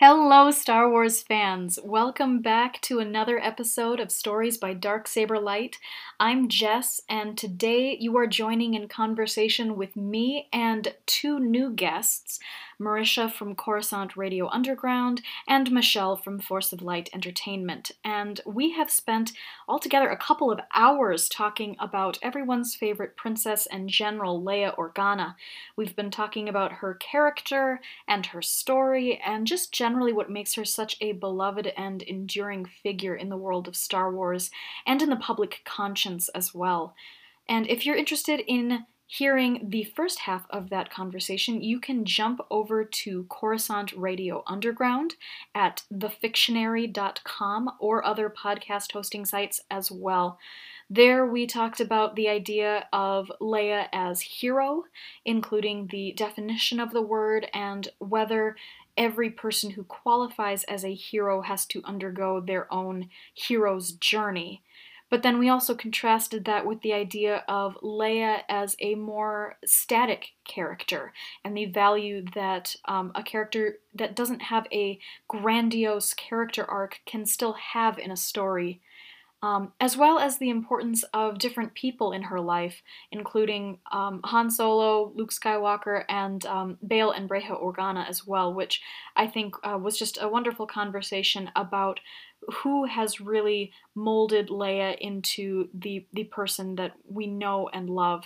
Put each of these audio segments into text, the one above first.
Hello, Star Wars fans! Welcome back to another episode of Stories by Darksaber Light. I'm Jess, and today you are joining in conversation with me and two new guests, Marisha from Coruscant Radio Underground and Michelle from Force of Light Entertainment. And we have spent altogether a couple of hours talking about everyone's favorite princess and general, Leia Organa. We've been talking about her character and her story and just generally what makes her such a beloved and enduring figure in the world of Star Wars and in the public conscience as well. And if you're interested in hearing the first half of that conversation, you can jump over to Coruscant Radio Underground at thefictionary.com or other podcast hosting sites as well. There we talked about the idea of Leia as hero, including the definition of the word and whether every person who qualifies as a hero has to undergo their own hero's journey. But then we also contrasted that with the idea of Leia as a more static character and the value that a character that doesn't have a grandiose character arc can still have in a story, as well as the importance of different people in her life, including Han Solo, Luke Skywalker, and Bail and Breha Organa as well, which I think was just a wonderful conversation about who has really molded Leia into the person that we know and love.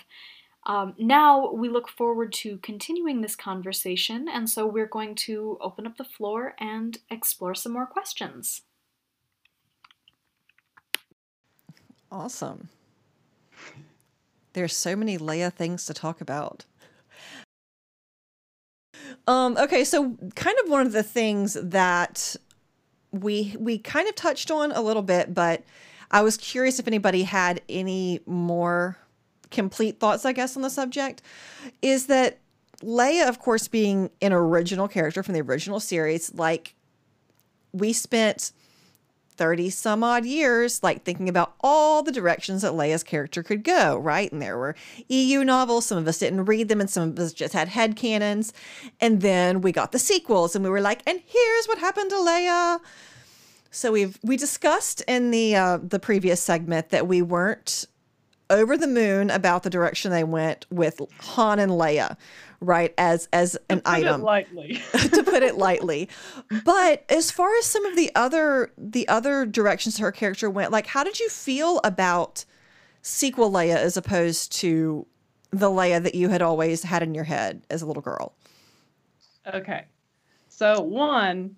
Now we look forward to continuing this conversation, and so we're going to open up the floor and explore some more questions. Awesome. There's so many Leia things to talk about. Okay, so kind of one of the things that we kind of touched on a little bit, but I was curious if anybody had any more complete thoughts, I guess, on the subject, is that Leia, of course, being an original character from the original series, like we spent 30 some odd years, like thinking about all the directions that Leia's character could go, right? And there were EU novels. Some of us didn't read them and some of us just had headcanons. And then we got the sequels and we were like, and here's what happened to Leia. So we discussed in the previous segment that we weren't over the moon about the direction they went with Han and Leia, right? As an item, to put it lightly. But as far as some of the other directions her character went, like how did you feel about sequel Leia as opposed to the Leia that you had always had in your head as a little girl? Okay, so one,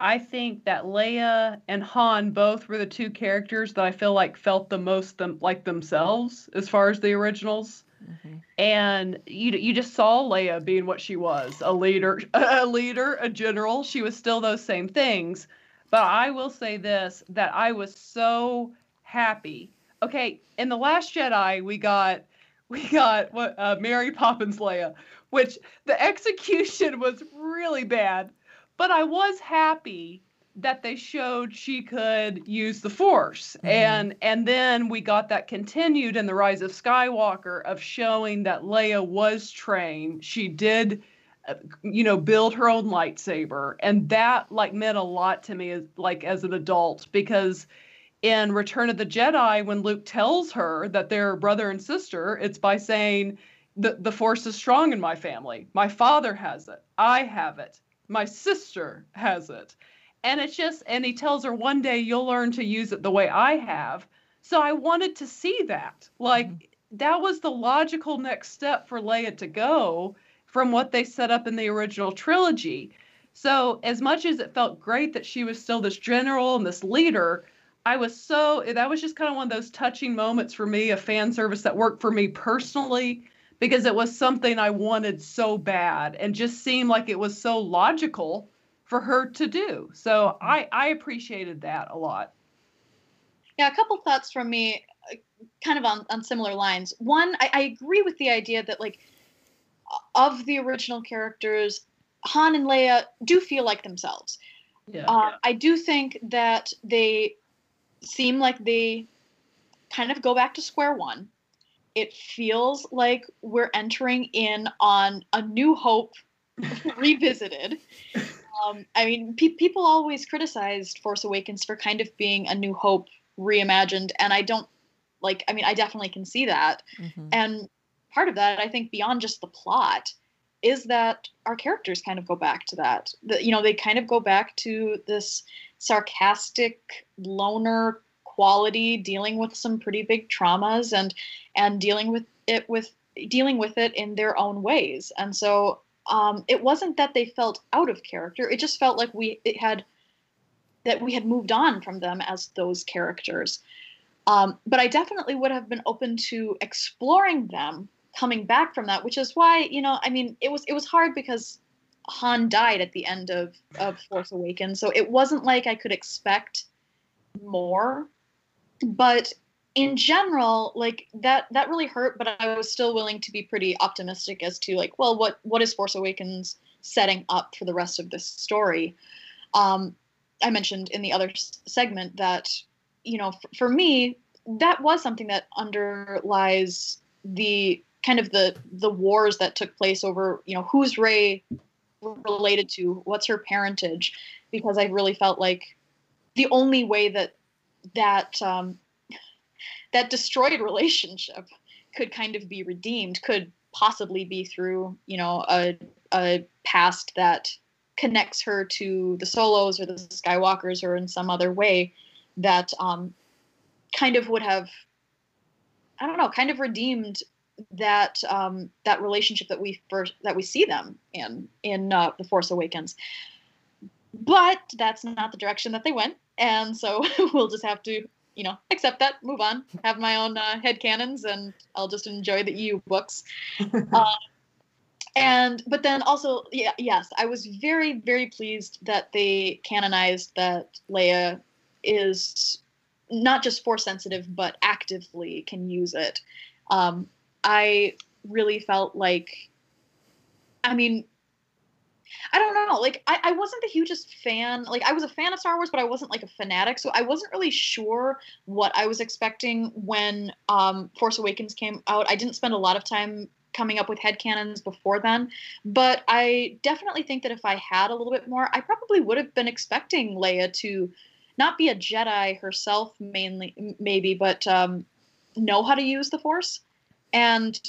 I think that Leia and Han both were the two characters that I feel like felt the most like themselves as far as the originals. Mm-hmm. And you just saw Leia being what she was, a leader, a general. She was still those same things. But I will say this, that I was so happy. Okay, in The Last Jedi, we got Mary Poppins Leia, which the execution was really bad. But I was happy that they showed she could use the Force. Mm-hmm. And then we got that continued in The Rise of Skywalker of showing that Leia was trained. She did, build her own lightsaber. And that, meant a lot to me as an adult. Because in Return of the Jedi, when Luke tells her that they're brother and sister, it's by saying, the Force is strong in my family. My father has it. I have it. My sister has it. And it's just, and he tells her one day you'll learn to use it the way I have. So I wanted to see that. That was the logical next step for Leia to go from what they set up in the original trilogy. So as much as it felt great that she was still this general and this leader, that was just kind of one of those touching moments for me, a fan service that worked for me personally, because it was something I wanted so bad and just seemed like it was so logical for her to do. So I appreciated that a lot. Yeah, a couple thoughts from me kind of on similar lines. One, I agree with the idea that of the original characters, Han and Leia do feel like themselves. Yeah, yeah. I do think that they seem like they kind of go back to square one. It feels like we're entering in on A New Hope revisited. I mean, people always criticized Force Awakens for kind of being A New Hope reimagined, and I don't, like, I mean, I definitely can see that. Mm-hmm. And part of that, I think, beyond just the plot, is that our characters kind of go back to that. You know, they kind of go back to this sarcastic, loner quality, dealing with some pretty big traumas and dealing with it in their own ways. And so it wasn't that they felt out of character. It just felt like we had moved on from them as those characters. But I definitely would have been open to exploring them coming back from that, which is why, you know, I mean, it was hard because Han died at the end of Force Awakens. So it wasn't like I could expect more, but in general, like that really hurt, but I was still willing to be pretty optimistic as to, like, well, what is Force Awakens setting up for the rest of this story? I mentioned in the other segment that, you know, for me, that was something that underlies the kind of the wars that took place over, you know, who's Rey related to, what's her parentage, because I really felt like the only way that destroyed relationship could kind of be redeemed could possibly be through, you know, a past that connects her to the Solos or the Skywalkers or in some other way that kind of would have, I don't know, kind of redeemed that relationship that we see them in The Force Awakens. But that's not the direction that they went, and so we'll just have to, you know, accept that, move on, have my own headcanons, and I'll just enjoy the EU books. But then also, yeah, yes, I was very, very pleased that they canonized that Leia is not just force sensitive, but actively can use it. I really felt like, I mean, I don't know, like, I wasn't the hugest fan, like, I was a fan of Star Wars, but I wasn't, like, a fanatic, so I wasn't really sure what I was expecting when Force Awakens came out. I didn't spend a lot of time coming up with headcanons before then, but I definitely think that if I had a little bit more, I probably would have been expecting Leia to not be a Jedi herself, mainly, maybe, but know how to use the Force, and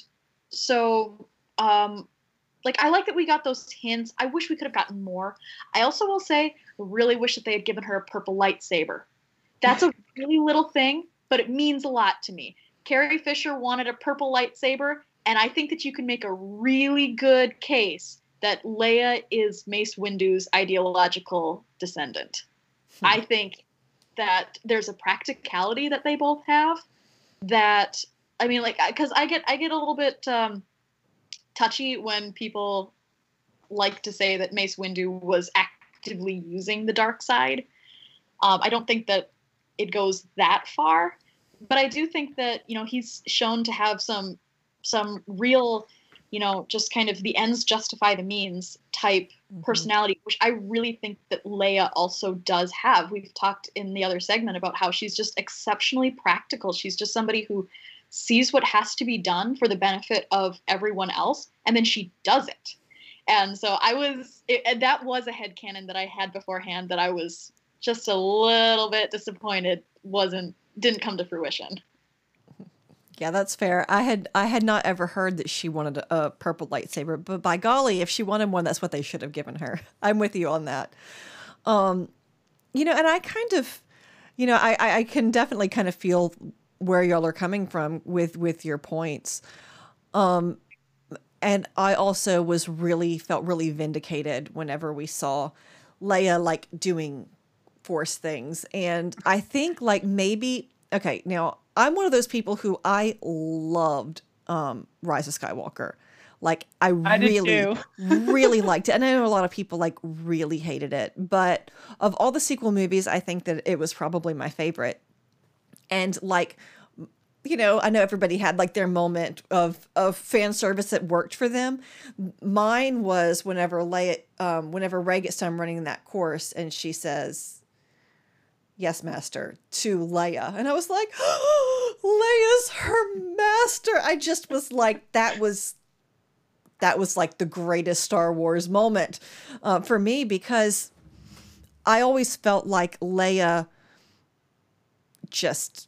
so, like, I like that we got those hints. I wish we could have gotten more. I also will say, really wish that they had given her a purple lightsaber. That's a really little thing, but it means a lot to me. Carrie Fisher wanted a purple lightsaber, and I think that you can make a really good case that Leia is Mace Windu's ideological descendant. Hmm. I think that there's a practicality that they both have that, I mean, like, because I get a little bit touchy when people like to say that Mace Windu was actively using the dark side. I don't think that it goes that far, but I do think that, you know, he's shown to have some real, you know, just kind of the ends justify the means type mm-hmm. personality, which I really think that Leia also does have. We've talked in the other segment about how she's just exceptionally practical. She's just somebody who sees what has to be done for the benefit of everyone else, and then she does it. And so that was a headcanon that I had beforehand that I was just a little bit disappointed didn't come to fruition. Yeah, that's fair. I had not ever heard that she wanted a purple lightsaber, but by golly, if she wanted one, that's what they should have given her. I'm with you on that. You know, and I kind of, you know, I can definitely kind of feel where y'all are coming from with your points. And I also felt really vindicated whenever we saw Leia, like, doing Force things. And I think, like, maybe, okay, now I'm one of those people who I loved Rise of Skywalker. Like, I really, really liked it. And I know a lot of people, like, really hated it. But of all the sequel movies, I think that it was probably my favorite. And, like, you know, I know everybody had, like, their moment of fan service that worked for them. Mine was whenever Rey gets done running that course and she says, "Yes, master," to Leia. And I was like, oh, Leia's her master. I just was like, that was that was like the greatest Star Wars moment for me, because I always felt like Leia just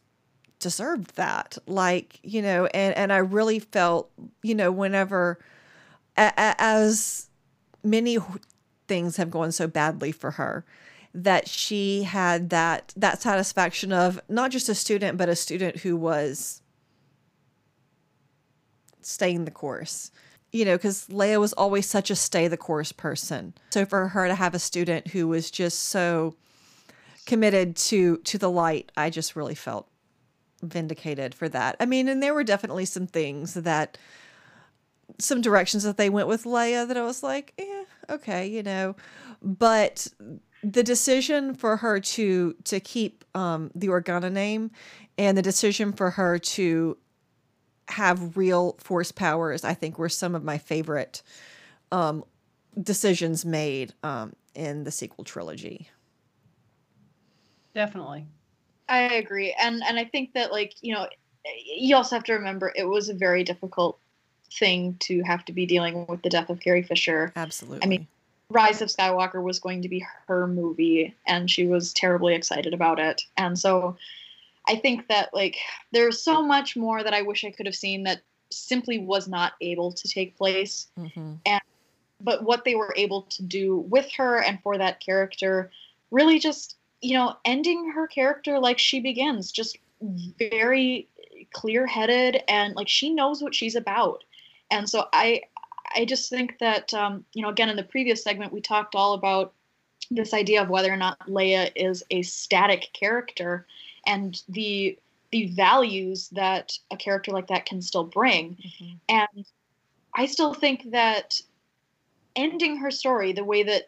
deserved that. Like, you know, and I really felt, you know, whenever, as many things have gone so badly for her, that she had that satisfaction of not just a student, but a student who was staying the course, you know, because Leia was always such a stay the course person. So for her to have a student who was just so committed to the light, I just really felt vindicated for that. I mean, and there were definitely some things that, some directions that they went with Leia that I was like, yeah, okay, you know, but the decision for her to keep the Organa name, and the decision for her to have real force powers, I think were some of my favorite decisions made in the sequel trilogy. Definitely. I agree. And I think that, like, you know, you also have to remember it was a very difficult thing to have to be dealing with the death of Carrie Fisher. Absolutely. I mean, Rise of Skywalker was going to be her movie, and she was terribly excited about it. And so I think that, like, there's so much more that I wish I could have seen that simply was not able to take place. Mm-hmm. But what they were able to do with her and for that character, really just, you know, ending her character like she begins, just very clear-headed, and like she knows what she's about. And so I just think that, you know, again, in the previous segment, we talked all about this idea of whether or not Leia is a static character, and the values that a character like that can still bring. Mm-hmm. And I still think that ending her story the way that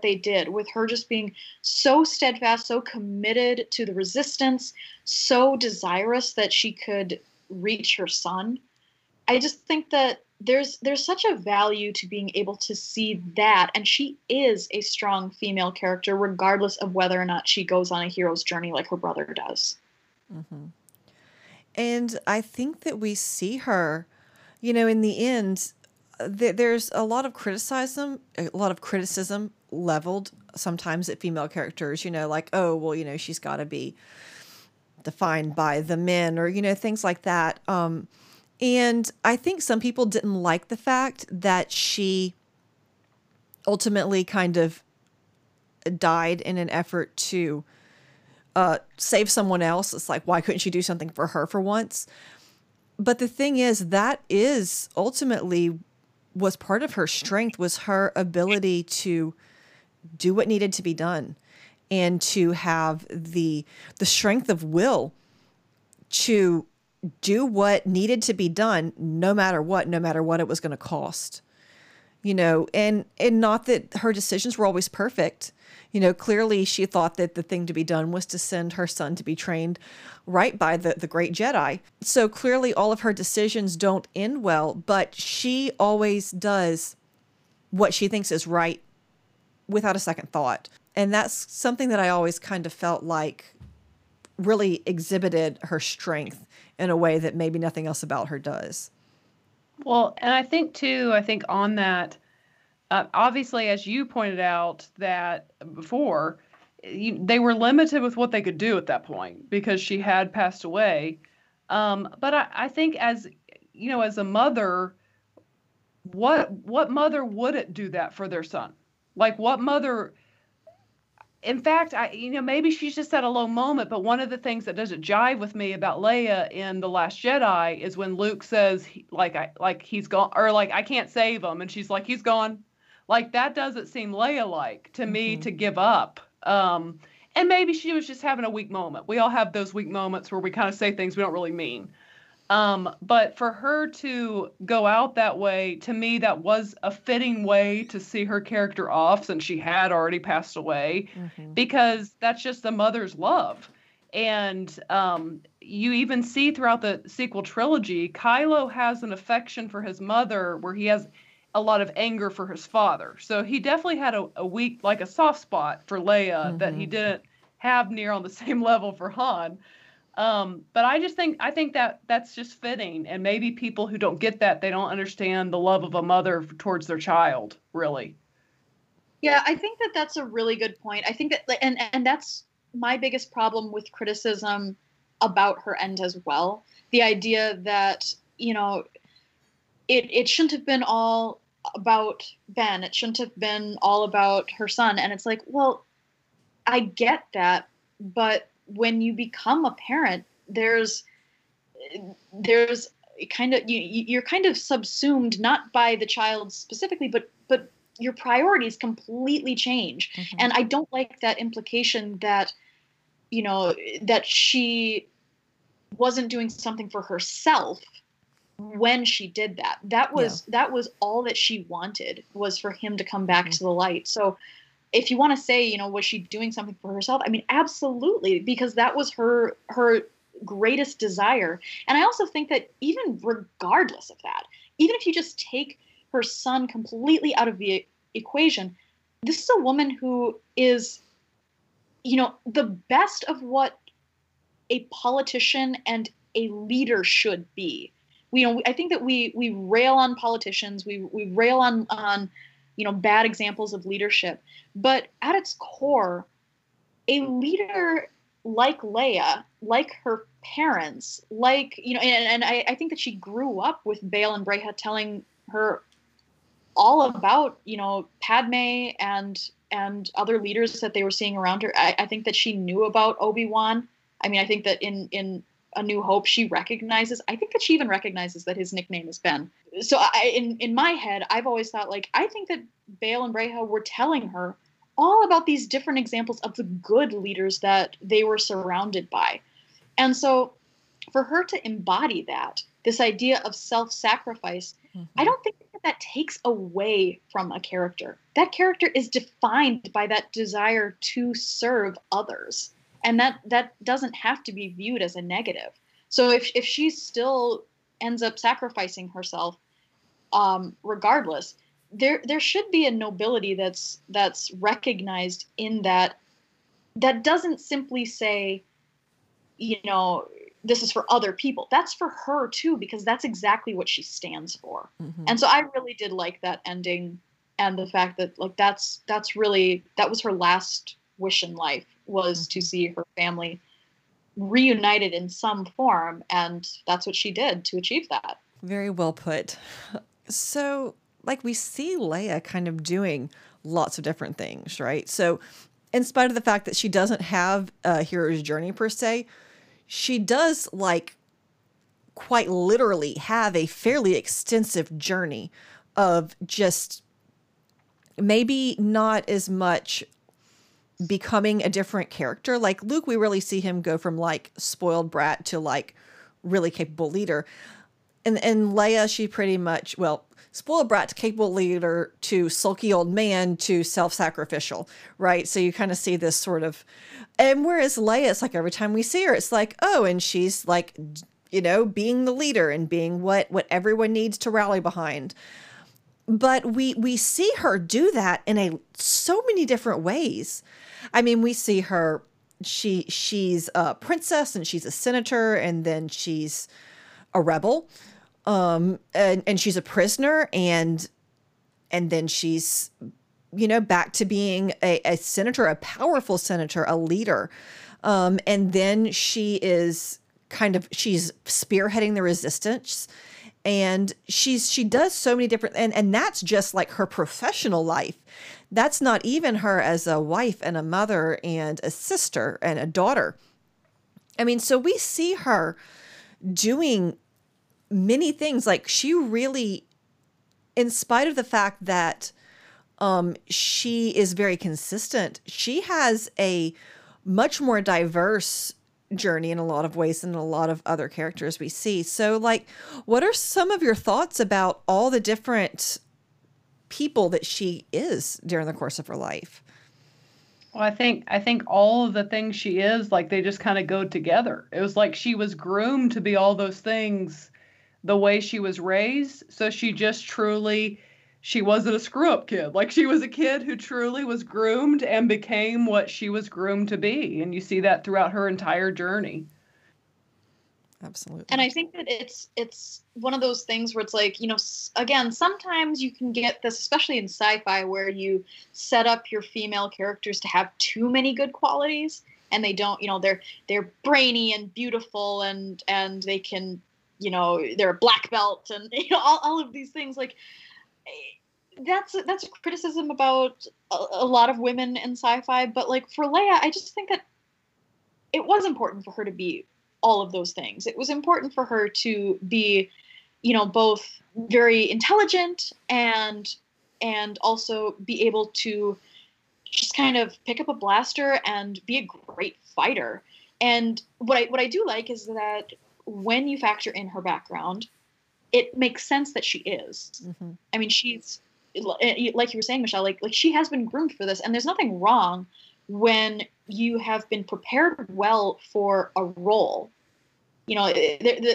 they did, with her just being so steadfast, so committed to the resistance, so desirous that she could reach her son, I just think that there's such a value to being able to see that. And she is a strong female character, regardless of whether or not she goes on a hero's journey like her brother does. Mm-hmm. And I think that we see her, you know, in the end, there's a lot of criticism leveled sometimes at female characters, you know, like, oh, well, you know, she's got to be defined by the men, or, you know, things like that. And I think some people didn't like the fact that she ultimately kind of died in an effort to save someone else. It's like, why couldn't she do something for her for once? But the thing is, that is ultimately was part of her strength, was her ability to do what needed to be done, and to have the strength of will to do what needed to be done, no matter what it was going to cost, you know, and not that her decisions were always perfect. You know, clearly she thought that the thing to be done was to send her son to be trained right by the great Jedi. So clearly all of her decisions don't end well, but she always does what she thinks is right without a second thought. And that's something that I always kind of felt like really exhibited her strength in a way that maybe nothing else about her does. Well, and I think on that, obviously, as you pointed out that before, they were limited with what they could do at that point because she had passed away. But I think, as you know, as a mother, what mother wouldn't do that for their son? Like, what mother? In fact, maybe she's just at a low moment, but one of the things that doesn't jive with me about Leia in The Last Jedi is when Luke says, like he's gone, or like, I can't save him. And she's like, he's gone. Like, that doesn't seem Leia-like to me, to give up. And maybe she was just having a weak moment. We all have those weak moments where we kind of say things we don't really mean. But for her to go out that way, to me, that was a fitting way to see her character off, since she had already passed away, because that's just the mother's love. And you even see throughout the sequel trilogy, Kylo has an affection for his mother where he has a lot of anger for his father. So he definitely had a weak, like a soft spot for Leia that he didn't have near on the same level for Han. But I think that that's just fitting. And maybe people who don't get that, they don't understand the love of a mother towards their child, really. Yeah, I think that that's a really good point. I think that, and that's my biggest problem with criticism about her end as well. The idea that, you know, it shouldn't have been all about Ben. It shouldn't have been all about her son. And it's like, well, I get that, but when you become a parent, there's kind of, you're kind of subsumed, not by the child specifically, but your priorities completely change. Mm-hmm. And I don't like that implication that, you know, that she wasn't doing something for herself when she did that. That was all that she wanted, was for him to come back mm-hmm. to the light. So if you want to say, you know, was she doing something for herself? I mean, absolutely, because that was her greatest desire. And I also think that even regardless of that, even if you just take her son completely out of the equation, this is a woman who is, you know, the best of what a politician and a leader should be. You know, I think that we rail on politicians, we rail on you know, bad examples of leadership. But at its core, a leader like Leia, like her parents, like, you know, and I think that she grew up with Bail and Breha telling her all about, you know, Padme and other leaders that they were seeing around her. I think that she knew about Obi-Wan. I mean, I think that in A New Hope, she even recognizes that his nickname is Ben. So in my head, I've always thought, like, I think that Bail and Breha were telling her all about these different examples of the good leaders that they were surrounded by. And so for her to embody that, this idea of self-sacrifice, mm-hmm. I don't think that takes away from a character. That character is defined by that desire to serve others. And that doesn't have to be viewed as a negative. So if she still ends up sacrificing herself, regardless, there should be a nobility that's recognized in that. That doesn't simply say, you know, this is for other people. That's for her too, because that's exactly what she stands for. Mm-hmm. And so I really did like that ending, and the fact that, like, that's really, that was her last wish in life, was to see her family reunited in some form, and that's what she did to achieve that. Very well put. So, like, we see Leia kind of doing lots of different things, right? So, in spite of the fact that she doesn't have a hero's journey per se, she does, like, quite literally have a fairly extensive journey of just maybe not as much becoming a different character. Like Luke, we really see him go from, like, spoiled brat to, like, really capable leader. And Leia, she pretty much, well, spoiled brat to capable leader to sulky old man to self-sacrificial, right? So you kind of see this sort of, and whereas Leia, it's like every time we see her, it's like, oh, and she's, like, you know, being the leader and being what everyone needs to rally behind. But we see her do that in so many different ways. I mean, we see her, she's a princess and she's a senator, and then she's a rebel, and she's a prisoner, and then she's, you know, back to being a senator, a powerful senator, a leader. And then she is she's spearheading the resistance. And she does so many different, and that's just, like, her professional life. That's not even her as a wife and a mother and a sister and a daughter. I mean, so we see her doing many things. Like, she really, in spite of the fact that she is very consistent, she has a much more diverse journey in a lot of ways than a lot of other characters we see. So, like, what are some of your thoughts about all the different people that she is during the course of her life? Well, I think all of the things she is, like, they just kind of go together. It was like she was groomed to be all those things the way she was raised. So she wasn't a screw-up kid. Like, she was a kid who truly was groomed and became what she was groomed to be. And you see that throughout her entire journey. Absolutely. And I think that it's one of those things where it's like, you know, again, sometimes you can get this, especially in sci-fi, where you set up your female characters to have too many good qualities and they don't, you know, they're brainy and beautiful and they can, you know, they're a black belt and, you know, all of these things. Like, that's a criticism about a lot of women in sci-fi. But like for Leia, I just think that it was important for her to be all of those things. It was important for her to be, you know, both very intelligent and also be able to just kind of pick up a blaster and be a great fighter. And what I do like is that when you factor in her background, it makes sense that she is. Mm-hmm. I mean, she's, like you were saying, Michelle, like she has been groomed for this, and there's nothing wrong when you have been prepared well for a role. You know,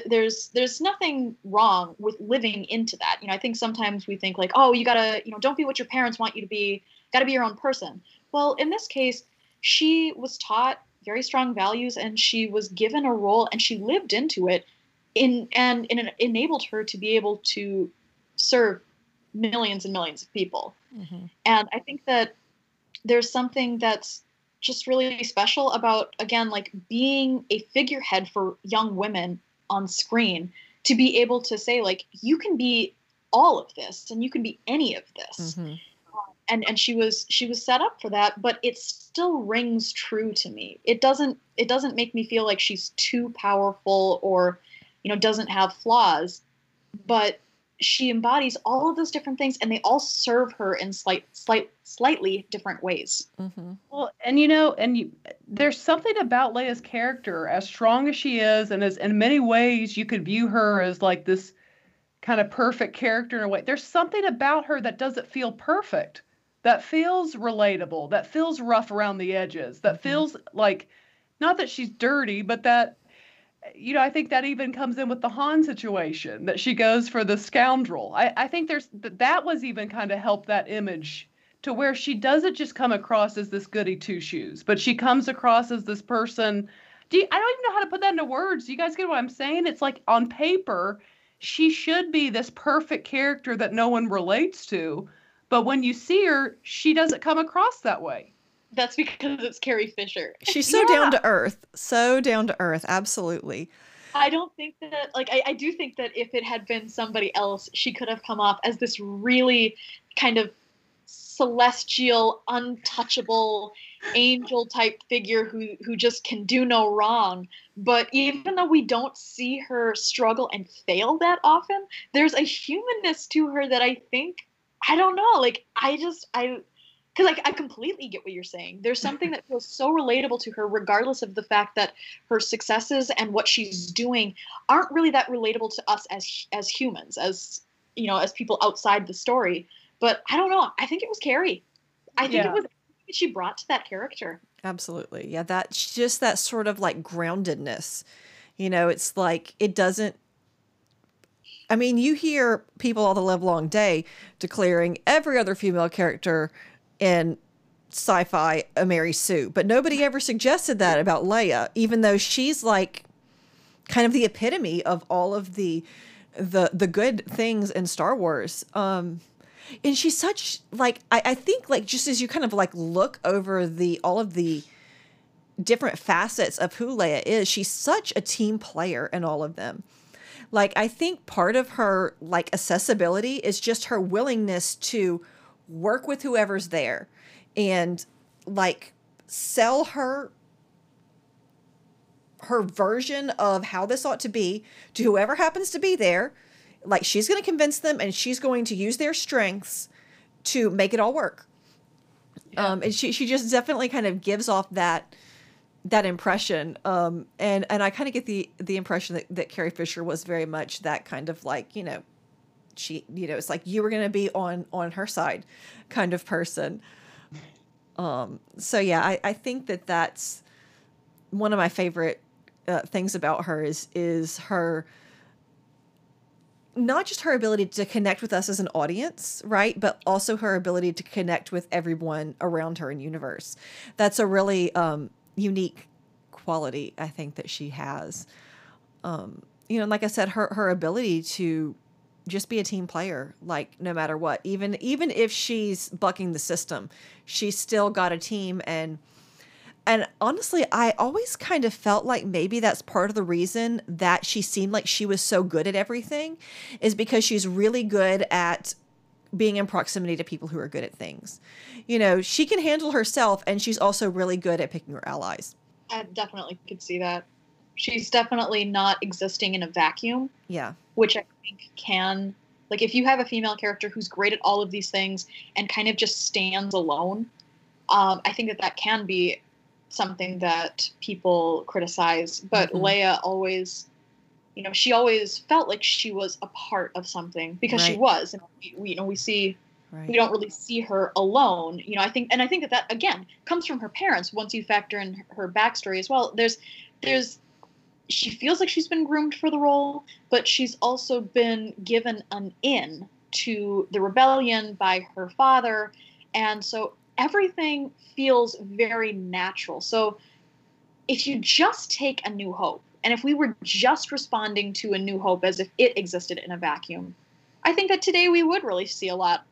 there's nothing wrong with living into that. You know, I think sometimes we think like, oh, you gotta, you know, don't be what your parents want you to be, gotta be your own person. Well, in this case, she was taught very strong values and she was given a role and she lived into it and it enabled her to be able to serve millions and millions of people. Mm-hmm. And I think that there's something that's just really special about, again, like being a figurehead for young women on screen, to be able to say like, you can be all of this and you can be any of this. Mm-hmm. And she was set up for that, but it still rings true to me. It doesn't make me feel like she's too powerful or, you know, doesn't have flaws, but she embodies all of those different things, and they all serve her in slightly different ways. Mm-hmm. Well, and you know, there's something about Leia's character, as strong as she is, and as in many ways you could view her as like this kind of perfect character in a way. There's something about her that doesn't feel perfect, that feels relatable, that feels rough around the edges, that feels like, not that she's dirty, but that, you know, I think that even comes in with the Han situation, that she goes for the scoundrel. I think that was even kind of helped that image to where she doesn't just come across as this goody two-shoes, but she comes across as this person. I don't even know how to put that into words. Do you guys get what I'm saying? It's like on paper, she should be this perfect character that no one relates to, but when you see her, she doesn't come across that way. That's because it's Carrie Fisher. She's so down to earth. So down to earth. Absolutely. I don't think that, like, I do think that if it had been somebody else, she could have come off as this really kind of celestial, untouchable angel type figure who just can do no wrong. But even though we don't see her struggle and fail that often, there's a humanness to her that I think, I don't know. Like, because I completely get what you're saying. There's something that feels so relatable to her, regardless of the fact that her successes and what she's doing aren't really that relatable to us as humans, as, you know, as people outside the story. But I don't know. I think it was Carrie. I think it was what she brought to that character. Absolutely. Yeah, that's just that sort of like groundedness. You know, it's like it doesn't. I mean, you hear people all the livelong day declaring every other female character in sci-fi a Mary Sue, but nobody ever suggested that about Leia, even though she's like kind of the epitome of all of the good things in Star Wars. And she's such like, I think like just as you kind of like look over all of the different facets of who Leia is, she's such a team player in all of them. Like, I think part of her like accessibility is just her willingness to work with whoever's there and like sell her version of how this ought to be to whoever happens to be there. Like, she's going to convince them and she's going to use their strengths to make it all work. Yeah. And she just definitely kind of gives off that impression. And I kind of get the impression that Carrie Fisher was very much that kind of like, you know, she, you know, it's like you were going to be on her side kind of person. So yeah, I think that's one of my favorite things about her is her, not just her ability to connect with us as an audience, right? But also her ability to connect with everyone around her in universe. That's a really unique quality I think that she has. you know, like I said, her ability to just be a team player, like no matter what, even if she's bucking the system, she's still got a team. And honestly, I always kind of felt like maybe that's part of the reason that she seemed like she was so good at everything, is because she's really good at being in proximity to people who are good at things. You know, she can handle herself, and she's also really good at picking her allies. I definitely could see that. She's definitely not existing in a vacuum. Yeah. Which I think can, like, if you have a female character who's great at all of these things and kind of just stands alone, I think that can be something that people criticize. But mm-hmm. Leia always, you know, she always felt like she was a part of something, because right. she was. And we, you know, we see, right. we don't really see her alone. You know, I think that again comes from her parents. Once you factor in her backstory as well, there's she feels like she's been groomed for the role, but she's also been given an in to the rebellion by her father, and so everything feels very natural. So if you just take A New Hope, and if we were just responding to A New Hope as if it existed in a vacuum, I think that today we would really see a lot,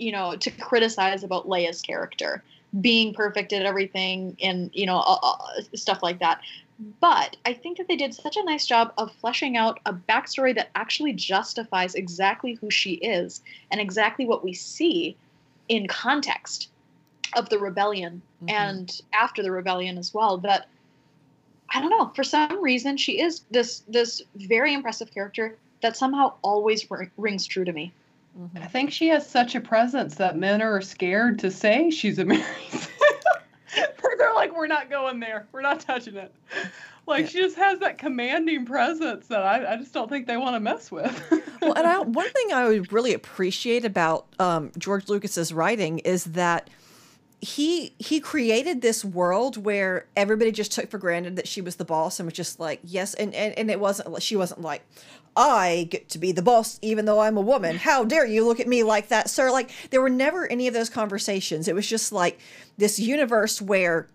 you know, to criticize about Leia's character being perfect at everything and, you know, stuff like that. But I think that they did such a nice job of fleshing out a backstory that actually justifies exactly who she is and exactly what we see in context of the rebellion mm-hmm. and after the rebellion as well. That, I don't know, for some reason she is this very impressive character that somehow always rings true to me. Mm-hmm. I think she has such a presence that men are scared to say she's amazing. They're like, we're not going there. We're not touching it. Like, yeah. She just has that commanding presence that I just don't think they want to mess with. Well, and one thing I would really appreciate about George Lucas's writing is that he created this world where everybody just took for granted that she was the boss and was just like, yes. And it wasn't, she wasn't like, I get to be the boss even though I'm a woman. How dare you look at me like that, sir? Like, there were never any of those conversations. It was just like this universe where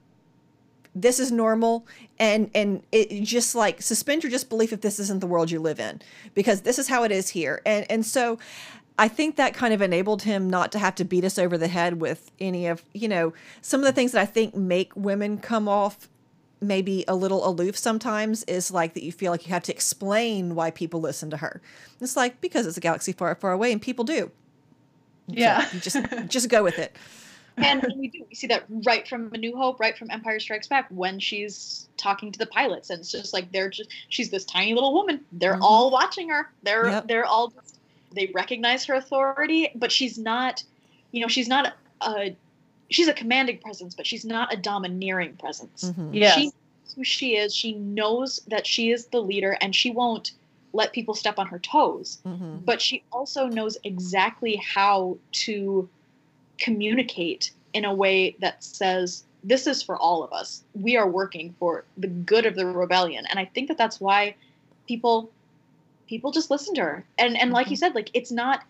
this is normal, and it just, like, suspend your disbelief if this isn't the world you live in, because this is how it is here. And so I think that kind of enabled him not to have to beat us over the head with any of, you know, some of the things that I think make women come off maybe a little aloof sometimes, is like that you feel like you have to explain why people listen to her. It's like, because it's a galaxy far, far away, and people do. Yeah. So you just go with it. And we do. We see that right from A New Hope, right from Empire Strikes Back, when she's talking to the pilots, and it's just like, she's this tiny little woman. They're mm-hmm. all watching her. They're all just, they recognize her authority, but she's not, you know, she's a commanding presence, but she's not a domineering presence. Mm-hmm. Yeah. She knows who she is. She knows that she is the leader, and she won't let people step on her toes, mm-hmm. but she also knows exactly how to communicate in a way that says, this is for all of us. We are working for the good of the rebellion. And I think that that's why people just listen to her. And like you said, like, it's not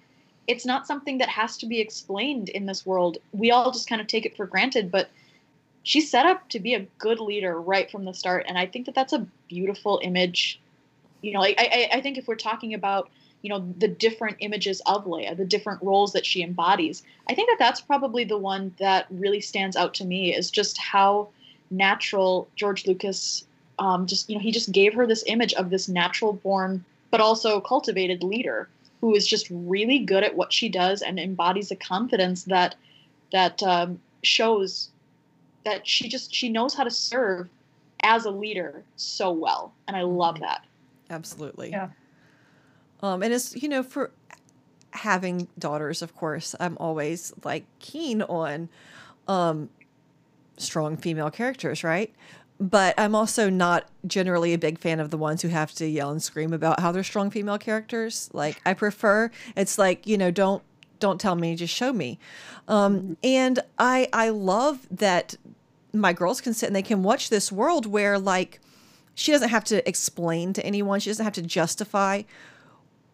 something that has to be explained in this world. We all just kind of take it for granted, but she's set up to be a good leader right from the start. And I think that that's a beautiful image. You know, I think if we're talking about, you know, the different images of Leia, the different roles that she embodies, I think that that's probably the one that really stands out to me, is just how natural George Lucas, just, you know, he just gave her this image of this natural born but also cultivated leader who is just really good at what she does and embodies a confidence that shows that she knows how to serve as a leader so well. And I love that. Absolutely. Yeah. And it's, you know, for having daughters, of course, I'm always, like, keen on strong female characters, right? But I'm also not generally a big fan of the ones who have to yell and scream about how they're strong female characters. Like, I prefer, it's like, you know, don't tell me, just show me. And I love that my girls can sit and they can watch this world where, like, she doesn't have to explain to anyone. She doesn't have to justify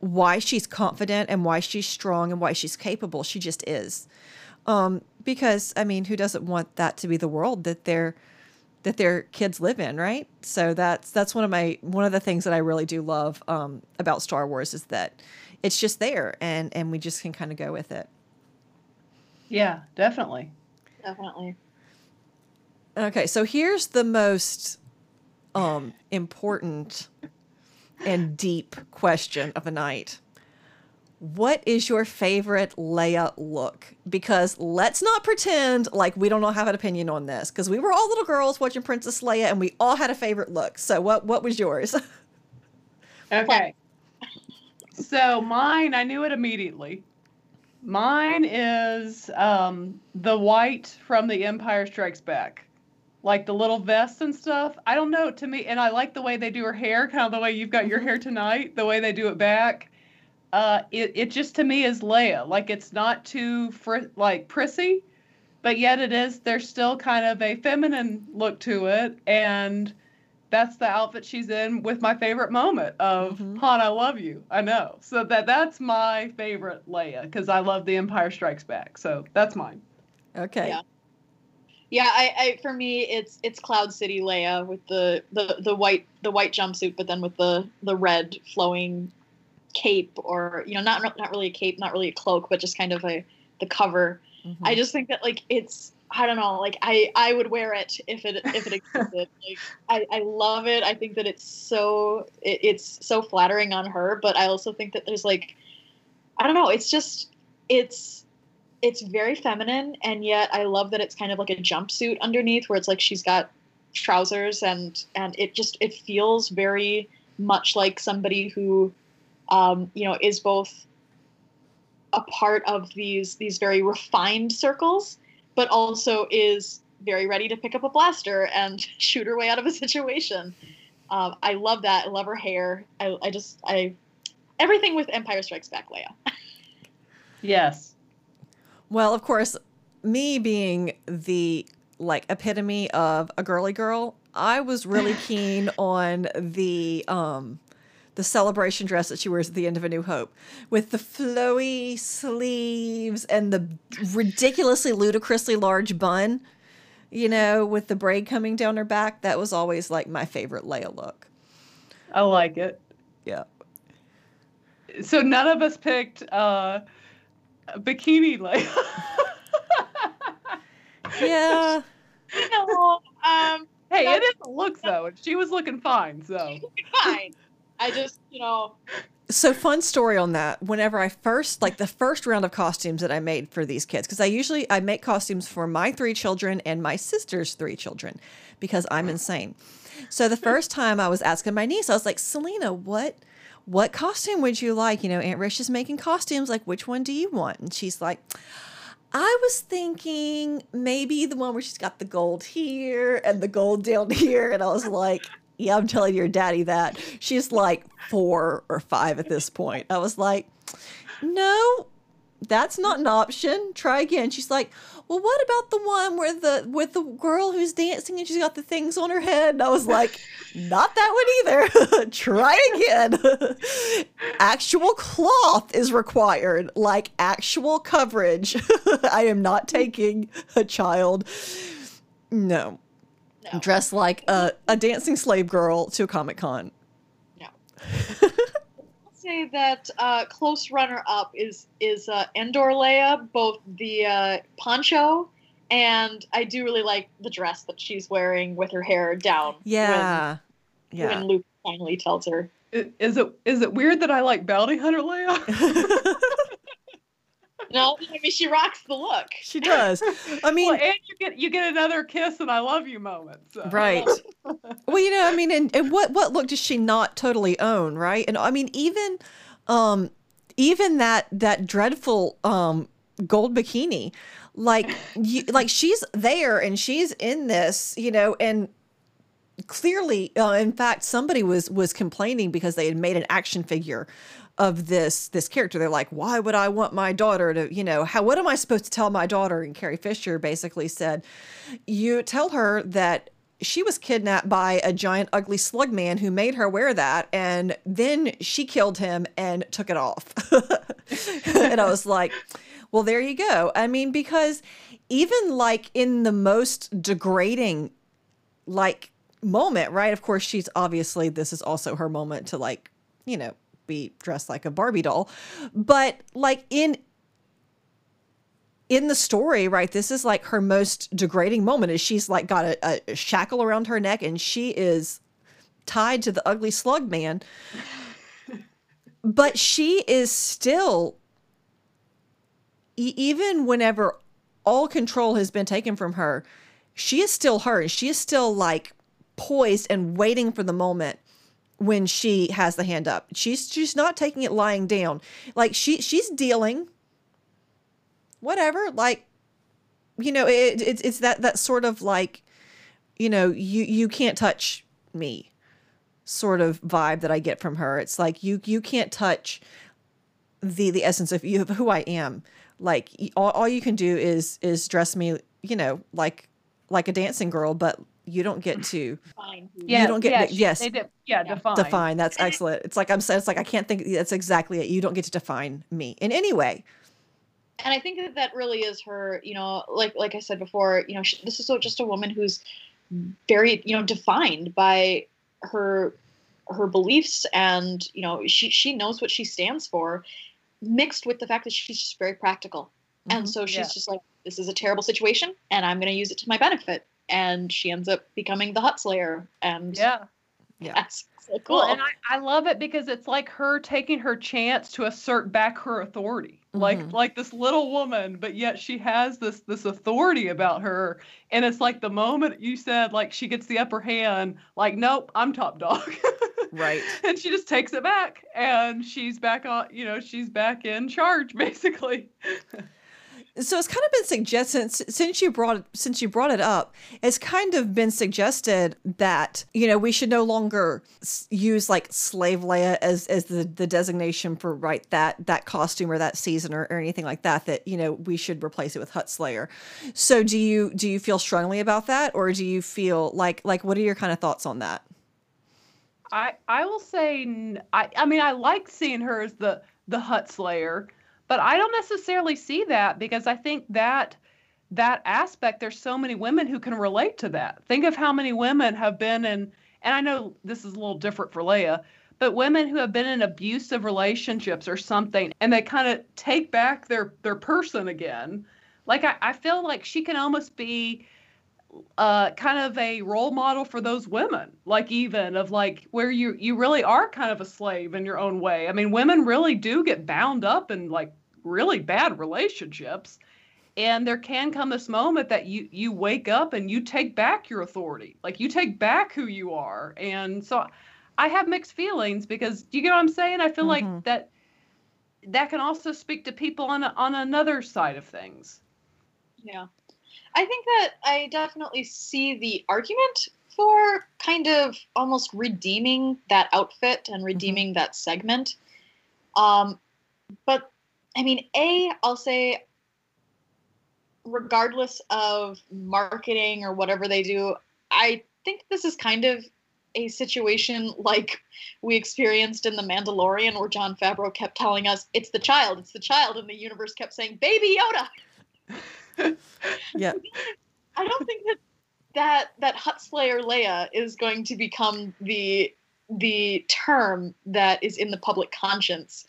why she's confident and why she's strong and why she's capable. She just is. Because, I mean, who doesn't want that to be the world, that they're that their kids live in, right? So that's one of the things that I really do love about Star Wars, is that it's just there, and we just can kind of go with it. Yeah, definitely. Definitely. Okay, so here's the most important and deep question of the night. What is your favorite Leia look? Because let's not pretend like we don't all have an opinion on this, because we were all little girls watching Princess Leia and we all had a favorite look. So what was yours? Okay. So mine, I knew it immediately. Mine is the white from The Empire Strikes Back. Like the little vests and stuff. I don't know, to me, and I like the way they do her hair, kind of the way you've got your hair tonight, the way they do it back. It just, to me, is Leia. Like, it's not too prissy, but yet it is. There's still kind of a feminine look to it, and that's the outfit she's in with my favorite moment of Han, I love you. I know. So that's my favorite Leia, because I love The Empire Strikes Back. So that's mine. Okay. Yeah. Yeah, I for me it's Cloud City Leia with the white jumpsuit, but then with the red flowing cape, or not really a cape, not really a cloak, but just kind of the cover. Mm-hmm. I just think that I would wear it if it existed. I love it. I think that it's so flattering on her, but I also think that there's it's very feminine, and yet I love that it's kind of like a jumpsuit underneath, where it's like she's got trousers, and it feels very much like somebody who is both a part of these very refined circles, but also is very ready to pick up a blaster and shoot her way out of a situation. I love that. I love her hair. I everything with Empire Strikes Back Leia. Yes. Well, of course, me being the epitome of a girly girl, I was really keen on the celebration dress that she wears at the end of A New Hope, with the flowy sleeves and the ridiculously, ludicrously large bun, with the braid coming down her back. That was always my favorite Leia look. I like it. Yeah. So none of us picked Bikini Leia. Yeah. No, hey, it is a look, though. She was looking fine, so. She was looking fine. I just, So fun story on that. Whenever I first, the first round of costumes that I made for these kids, because I make costumes for my 3 children and my sister's 3 children, because I'm insane. So the first time I was asking my niece, I was like, Selena, what costume would you like? Aunt Rish is making costumes. Which one do you want? And she's like, I was thinking maybe the one where she's got the gold here and the gold down here. And I was like, yeah, I'm telling your daddy that. She's 4 or 5 at this point. I was like, no, that's not an option. Try again. She's like, well, what about the one where with the girl who's dancing and she's got the things on her head? And I was like, not that one either. Try again. Actual cloth is required, actual coverage. I am not taking a child. No. No. Dressed like a dancing slave girl to a Comic-Con. No. I'll say that close runner-up is Endor Leia, both the poncho, and I do really like the dress that she's wearing with her hair down. Yeah. When Luke finally tells her. Is it weird that I like Bounty Hunter Leia? No, I mean, she rocks the look. She does. I mean, well, and you get another kiss and I love you moment. So. Right. Well, and what look does she not totally own, right? And I mean, even that dreadful gold bikini, she's there and she's in this, and clearly, in fact, somebody was complaining because they had made an action figure of this character. They're like, why would I want my daughter to, what am I supposed to tell my daughter? And Carrie Fisher basically said, you tell her that she was kidnapped by a giant, ugly slug man who made her wear that. And then she killed him and took it off. And I was like, well, there you go. I mean, because even in the most degrading like moment, right? Of course, she's obviously, this is also her moment to, like, you know, be dressed like a Barbie doll. But like in the story, right, this is like her most degrading moment, is she's like got a shackle around her neck and she is tied to the ugly slug man. But she is still, even whenever all control has been taken from her, she is still her. And she is still like poised and waiting for the moment when she has the hand up. She's not taking it lying down. Like she's dealing whatever, like, you know, it's that sort of like, you know, you can't touch me sort of vibe that I get from her. It's like, you can't touch the essence of you, of who I am. Like all you can do is dress me, you know, like a dancing girl, but you don't get to define. Yeah, you don't get define. That's excellent. It's like I'm saying, it's like I can't think. That's exactly it. You don't get to define me in any way. And I think that really is her. You know, like I said before, you know, this is just a woman who's very, you know, defined by her beliefs, and you know, she knows what she stands for, mixed with the fact that she's just very practical. Mm-hmm. And so she's just like, this is a terrible situation, and I'm going to use it to my benefit. And she ends up becoming the Hut Slayer. And yeah, that's so cool. Well, and I love it because it's like her taking her chance to assert back her authority. Mm-hmm. Like this little woman, but yet she has this authority about her. And it's like the moment you said, like, she gets the upper hand, like, nope, I'm top dog. Right. And she just takes it back, and she's back on, you know, she's back in charge basically. So it's kind of been suggested since you brought it up, it's kind of been suggested that, you know, we should no longer use like Slave Leia as the designation for, right, that costume or that season or anything like that, that, you know, we should replace it with Hut Slayer. So do you feel strongly about that, or do you feel like what are your kind of thoughts on that? I will say, I mean, I like seeing her as the Hut Slayer, but I don't necessarily see that, because I think that aspect, there's so many women who can relate to that. Think of how many women have been in, and I know this is a little different for Leia, but women who have been in abusive relationships or something, and they kind of take back their person again. Like, I feel like she can almost be kind of a role model for those women, like, even of like where you really are kind of a slave in your own way. I mean, women really do get bound up in like really bad relationships, and there can come this moment that you wake up and you take back your authority, like you take back who you are. And so I have mixed feelings, because you get what I'm saying? I feel like that can also speak to people on another side of things. Yeah. I think that I definitely see the argument for kind of almost redeeming that outfit and redeeming that segment. But, I mean, I'll say, regardless of marketing or whatever they do, I think this is kind of a situation like we experienced in The Mandalorian, where Jon Favreau kept telling us, it's the child, and the universe kept saying, Baby Yoda! Yeah, I don't think that Hut Slayer Leia is going to become the term that is in the public conscience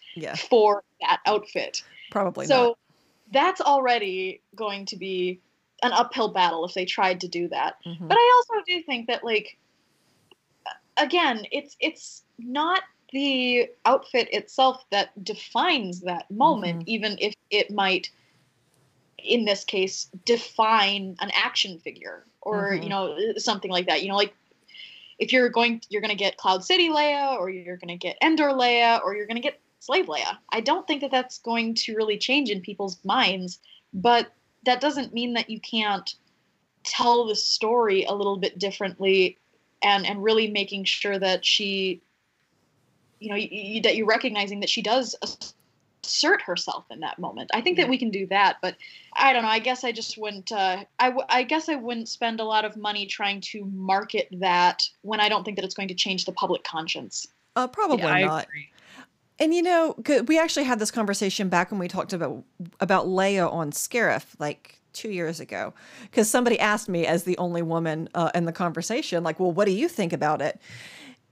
for that outfit. Probably so. Not. That's already going to be an uphill battle if they tried to do that. Mm-hmm. But I also do think that, like, again, it's not the outfit itself that defines that moment, even if it might, in this case, define an action figure or, you know, something like that. You know, like if you're going to get Cloud City Leia, or you're going to get Endor Leia, or you're going to get Slave Leia. I don't think that that's going to really change in people's minds, but that doesn't mean that you can't tell the story a little bit differently and really making sure that she, you know, that you're recognizing that she does assert herself in that moment. I think that we can do that, but I don't know. I guess I just wouldn't. I guess I wouldn't spend a lot of money trying to market that when I don't think that it's going to change the public conscience. Probably not. Agree. And you know, we actually had this conversation back when we talked about Leia on Scarif, like 2 years ago, because somebody asked me as the only woman in the conversation, like, well, what do you think about it?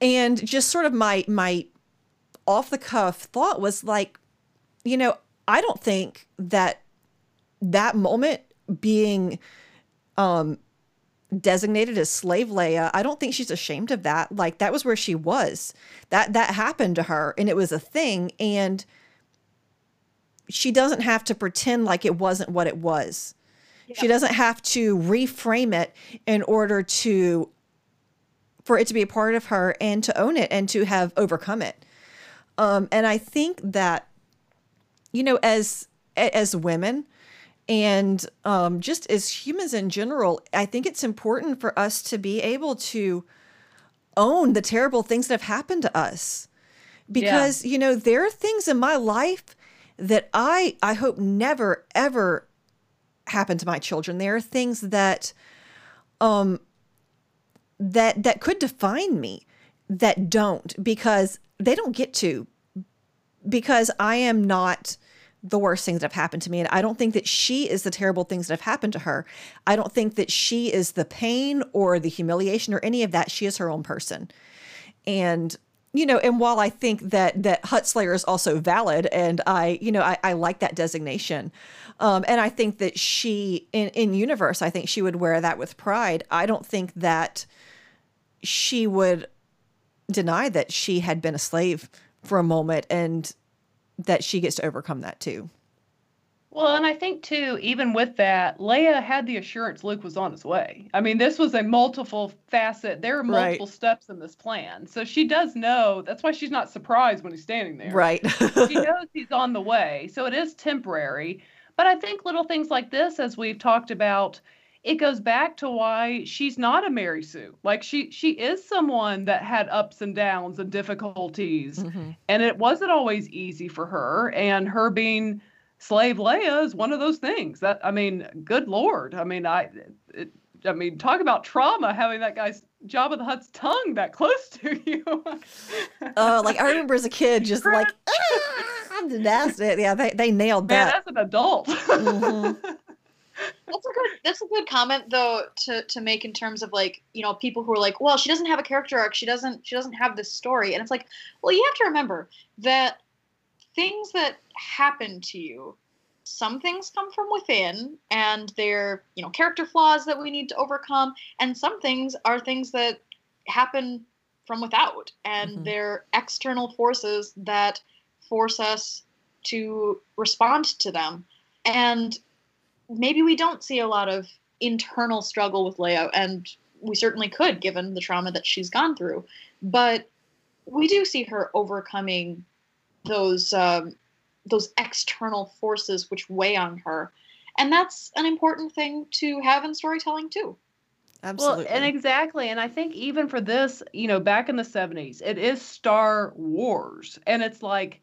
And just sort of my off the cuff thought was like, you know, I don't think that moment being designated as slave Leia, I don't think she's ashamed of that. Like, that was where she was. That happened to her, and it was a thing, and she doesn't have to pretend like it wasn't what it was. Yeah. She doesn't have to reframe it in order to, for it to be a part of her and to own it and to have overcome it. And I think that, you know, as women and just as humans in general, I think it's important for us to be able to own the terrible things that have happened to us, because, you know, there are things in my life that I hope never, ever happen to my children. There are things that, that could define me that don't, because they don't get to, because I am not the worst things that have happened to me. And I don't think that she is the terrible things that have happened to her. I don't think that she is the pain or the humiliation or any of that. She is her own person. And, you know, and while I think that Hutslayer is also valid, and I like that designation. And I think that she, in universe, I think she would wear that with pride. I don't think that she would deny that she had been a slave for a moment, and that she gets to overcome that too. Well, and I think too, even with that, Leia had the assurance Luke was on his way. I mean, this was a multiple facet. There are multiple steps in this plan. So she does know. That's why she's not surprised when he's standing there. Right. She knows he's on the way. So it is temporary. But I think little things like this, as we've talked about, it goes back to why she's not a Mary Sue. Like, she is someone that had ups and downs and difficulties, and it wasn't always easy for her. And her being slave Leia is one of those things. That, I mean, good Lord. I mean, I mean, talk about trauma, having that guy's Jabba the Hutt's tongue that close to you. Oh, like, I remember as a kid, just like, that's it. Yeah, they nailed that. Yeah, that's an adult. That's a good comment though to make in terms of, like, you know, people who are like, well, she doesn't have a character arc, she doesn't have this story. And it's like, well, you have to remember that things that happen to you, some things come from within, and they're, you know, character flaws that we need to overcome, and some things are things that happen from without, and they're external forces that force us to respond to them. And maybe we don't see a lot of internal struggle with Leia, and we certainly could, given the trauma that she's gone through. But we do see her overcoming those external forces which weigh on her. And that's an important thing to have in storytelling, too. Absolutely. Well, and exactly. And I think even for this, you know, back in the 70s, it is Star Wars. And it's like,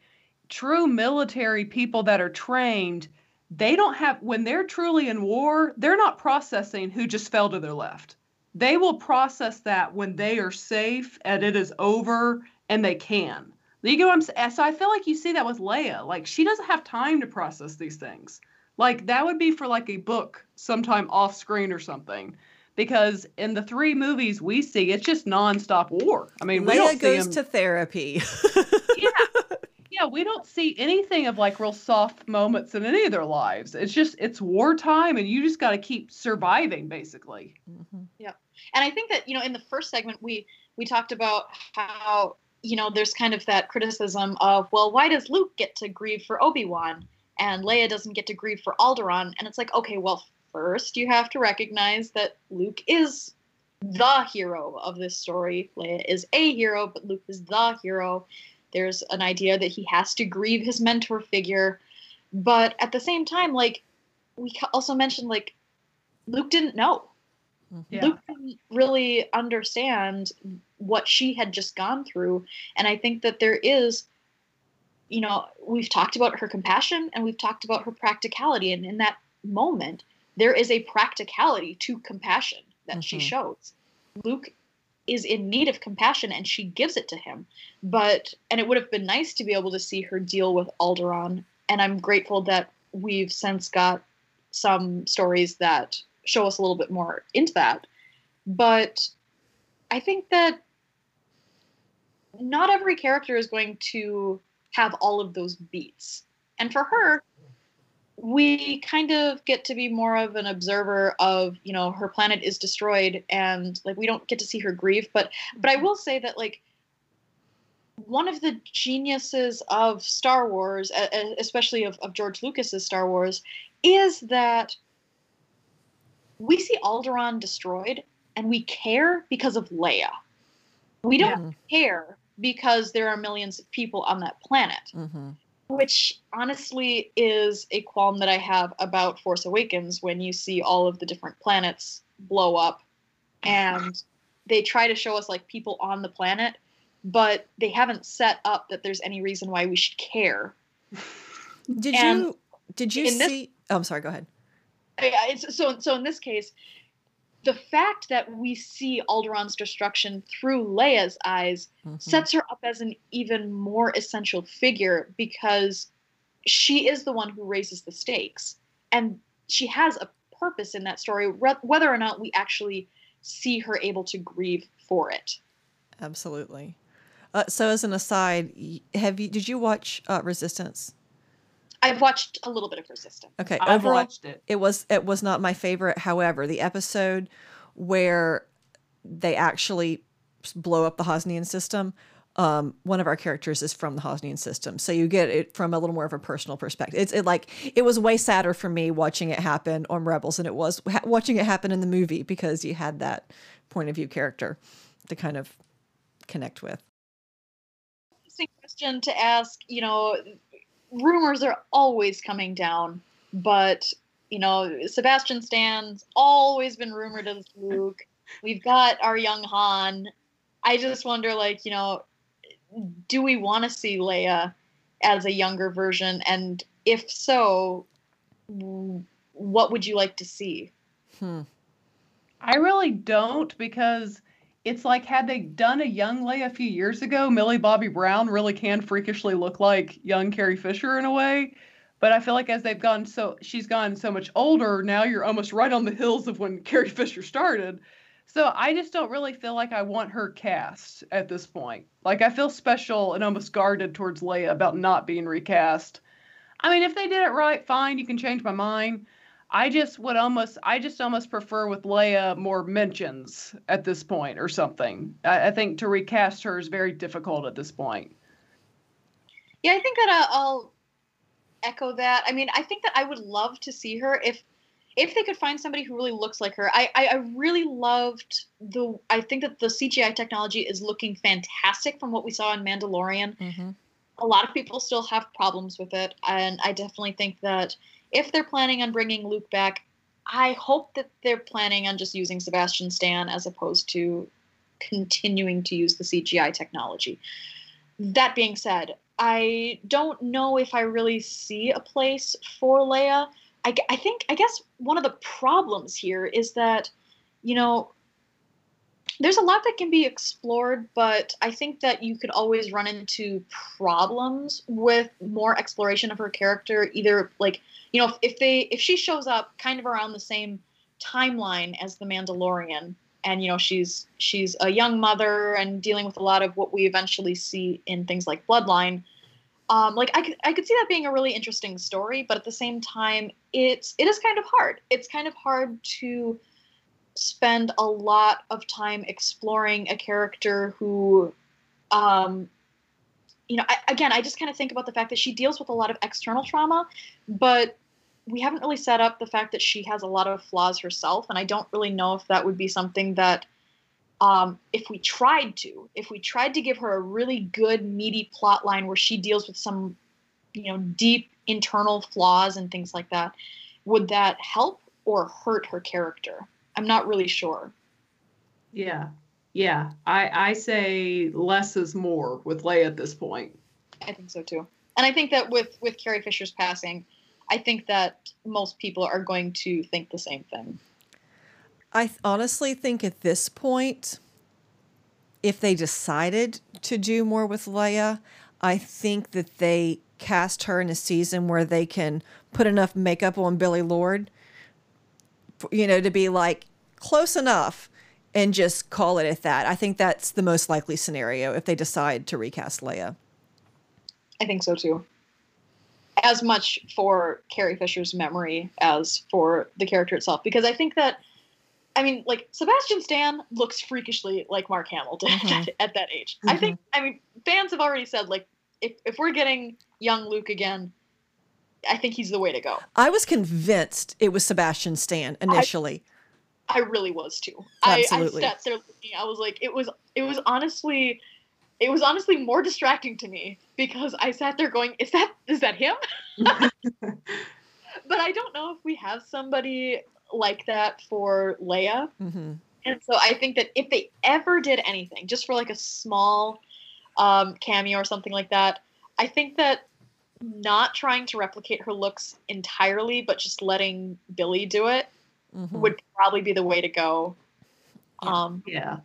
true military people that are trained, they don't have, when they're truly in war, they're not processing who just fell to their left. They will process that when they are safe and it is over and they can. You get what I'm saying? So I feel like you see that with Leia. Like, she doesn't have time to process these things. Like, that would be for, like, a book sometime off screen or something. Because in the three movies we see, it's just nonstop war. I mean, Leia goes to therapy. Yeah. Yeah, we don't see anything of, like, real soft moments in any of their lives. It's just, it's wartime, and you just got to keep surviving, basically. Yeah. And I think that, you know, in the first segment, we talked about how, you know, there's kind of that criticism of, well, why does Luke get to grieve for Obi-Wan and Leia doesn't get to grieve for Alderaan? And it's like, okay, well, first you have to recognize that Luke is the hero of this story. Leia is a hero, but Luke is the hero. There's an idea that he has to grieve his mentor figure. But at the same time, like, we also mentioned, like, Luke didn't know. Yeah. Luke didn't really understand what she had just gone through. And I think that there is, you know, we've talked about her compassion and we've talked about her practicality. And in that moment, there is a practicality to compassion that she shows. Luke is in need of compassion, and she gives it to him. And it would have been nice to be able to see her deal with Alderaan, and I'm grateful that we've since got some stories that show us a little bit more into that. But I think that not every character is going to have all of those beats. And for her, we kind of get to be more of an observer of, you know, her planet is destroyed and, like, we don't get to see her grieve. But I will say that, like, one of the geniuses of Star Wars, especially of George Lucas's Star Wars, is that we see Alderaan destroyed and we care because of Leia. We don't care because there are millions of people on that planet, which honestly is a qualm that I have about Force Awakens when you see all of the different planets blow up and they try to show us, like, people on the planet, but they haven't set up that there's any reason why we should care. I'm sorry, go ahead. So in this case, the fact that we see Alderaan's destruction through Leia's eyes sets her up as an even more essential figure, because she is the one who raises the stakes. And she has a purpose in that story, whether or not we actually see her able to grieve for it. Absolutely. So as an aside, did you watch Resistance? I've watched a little bit of Resistance. Okay, overall, I've watched it. It was not my favorite. However, the episode where they actually blow up the Hosnian system, one of our characters is from the Hosnian system, so you get it from a little more of a personal perspective. It was way sadder for me watching it happen on Rebels than it was watching it happen in the movie, because you had that point of view character to kind of connect with. Interesting question to ask. You know, rumors are always coming down, but, you know, Sebastian Stan's always been rumored as Luke. We've got our young Han. I just wonder, like, you know, do we want to see Leia as a younger version? And if so, what would you like to see? I really don't, because it's like, had they done a young Leia a few years ago, Millie Bobby Brown really can freakishly look like young Carrie Fisher in a way. But I feel like as she's gotten so much older, now you're almost right on the heels of when Carrie Fisher started. So I just don't really feel like I want her cast at this point. Like, I feel special and almost guarded towards Leia about not being recast. I mean, if they did it right, fine, you can change my mind. I just almost prefer with Leia more mentions at this point or something. I think to recast her is very difficult at this point. Yeah, I think that I'll echo that. I mean, I think that I would love to see her if they could find somebody who really looks like her. I really loved I think that the CGI technology is looking fantastic from what we saw in Mandalorian. A lot of people still have problems with it, and I definitely think that if they're planning on bringing Luke back, I hope that they're planning on just using Sebastian Stan as opposed to continuing to use the CGI technology. That being said, I don't know if I really see a place for Leia. I guess one of the problems here is that, you know, there's a lot that can be explored, but I think that you could always run into problems with more exploration of her character, either, like, you know, if she shows up kind of around the same timeline as The Mandalorian, and, you know, she's a young mother and dealing with a lot of what we eventually see in things like Bloodline, like, I could see that being a really interesting story, but at the same time, it is kind of hard. It's kind of hard to spend a lot of time exploring a character who, you know, I just kind of think about the fact that she deals with a lot of external trauma, but we haven't really set up the fact that she has a lot of flaws herself, and I don't really know if that would be something that, if we tried to give her a really good, meaty plot line where she deals with some, you know, deep internal flaws and things like that, would that help or hurt her character? I'm not really sure. Yeah. I say less is more with Leia at this point. I think so too. And I think that with Carrie Fisher's passing, I think that most people are going to think the same thing. I honestly think at this point, if they decided to do more with Leia, I think that they cast her in a season where they can put enough makeup on Billie Lourd, you know, to be like close enough and just call it at that. I think that's the most likely scenario if they decide to recast Leia. I think so too. As much for Carrie Fisher's memory as for the character itself. Because I think that, I mean, like, Sebastian Stan looks freakishly like Mark Hamill did at that age. Mm-hmm. I think, I mean, fans have already said, like, if we're getting young Luke again, I think he's the way to go. I was convinced it was Sebastian Stan initially. I really was too. Absolutely. I sat there looking. I was like, it was honestly more distracting to me because I sat there going, is that him? But I don't know if we have somebody like that for Leia. Mm-hmm. And so I think that if they ever did anything, just for like a small cameo or something like that, I think that not trying to replicate her looks entirely, but just letting Billie do it, mm-hmm, would probably be the way to go. Yeah.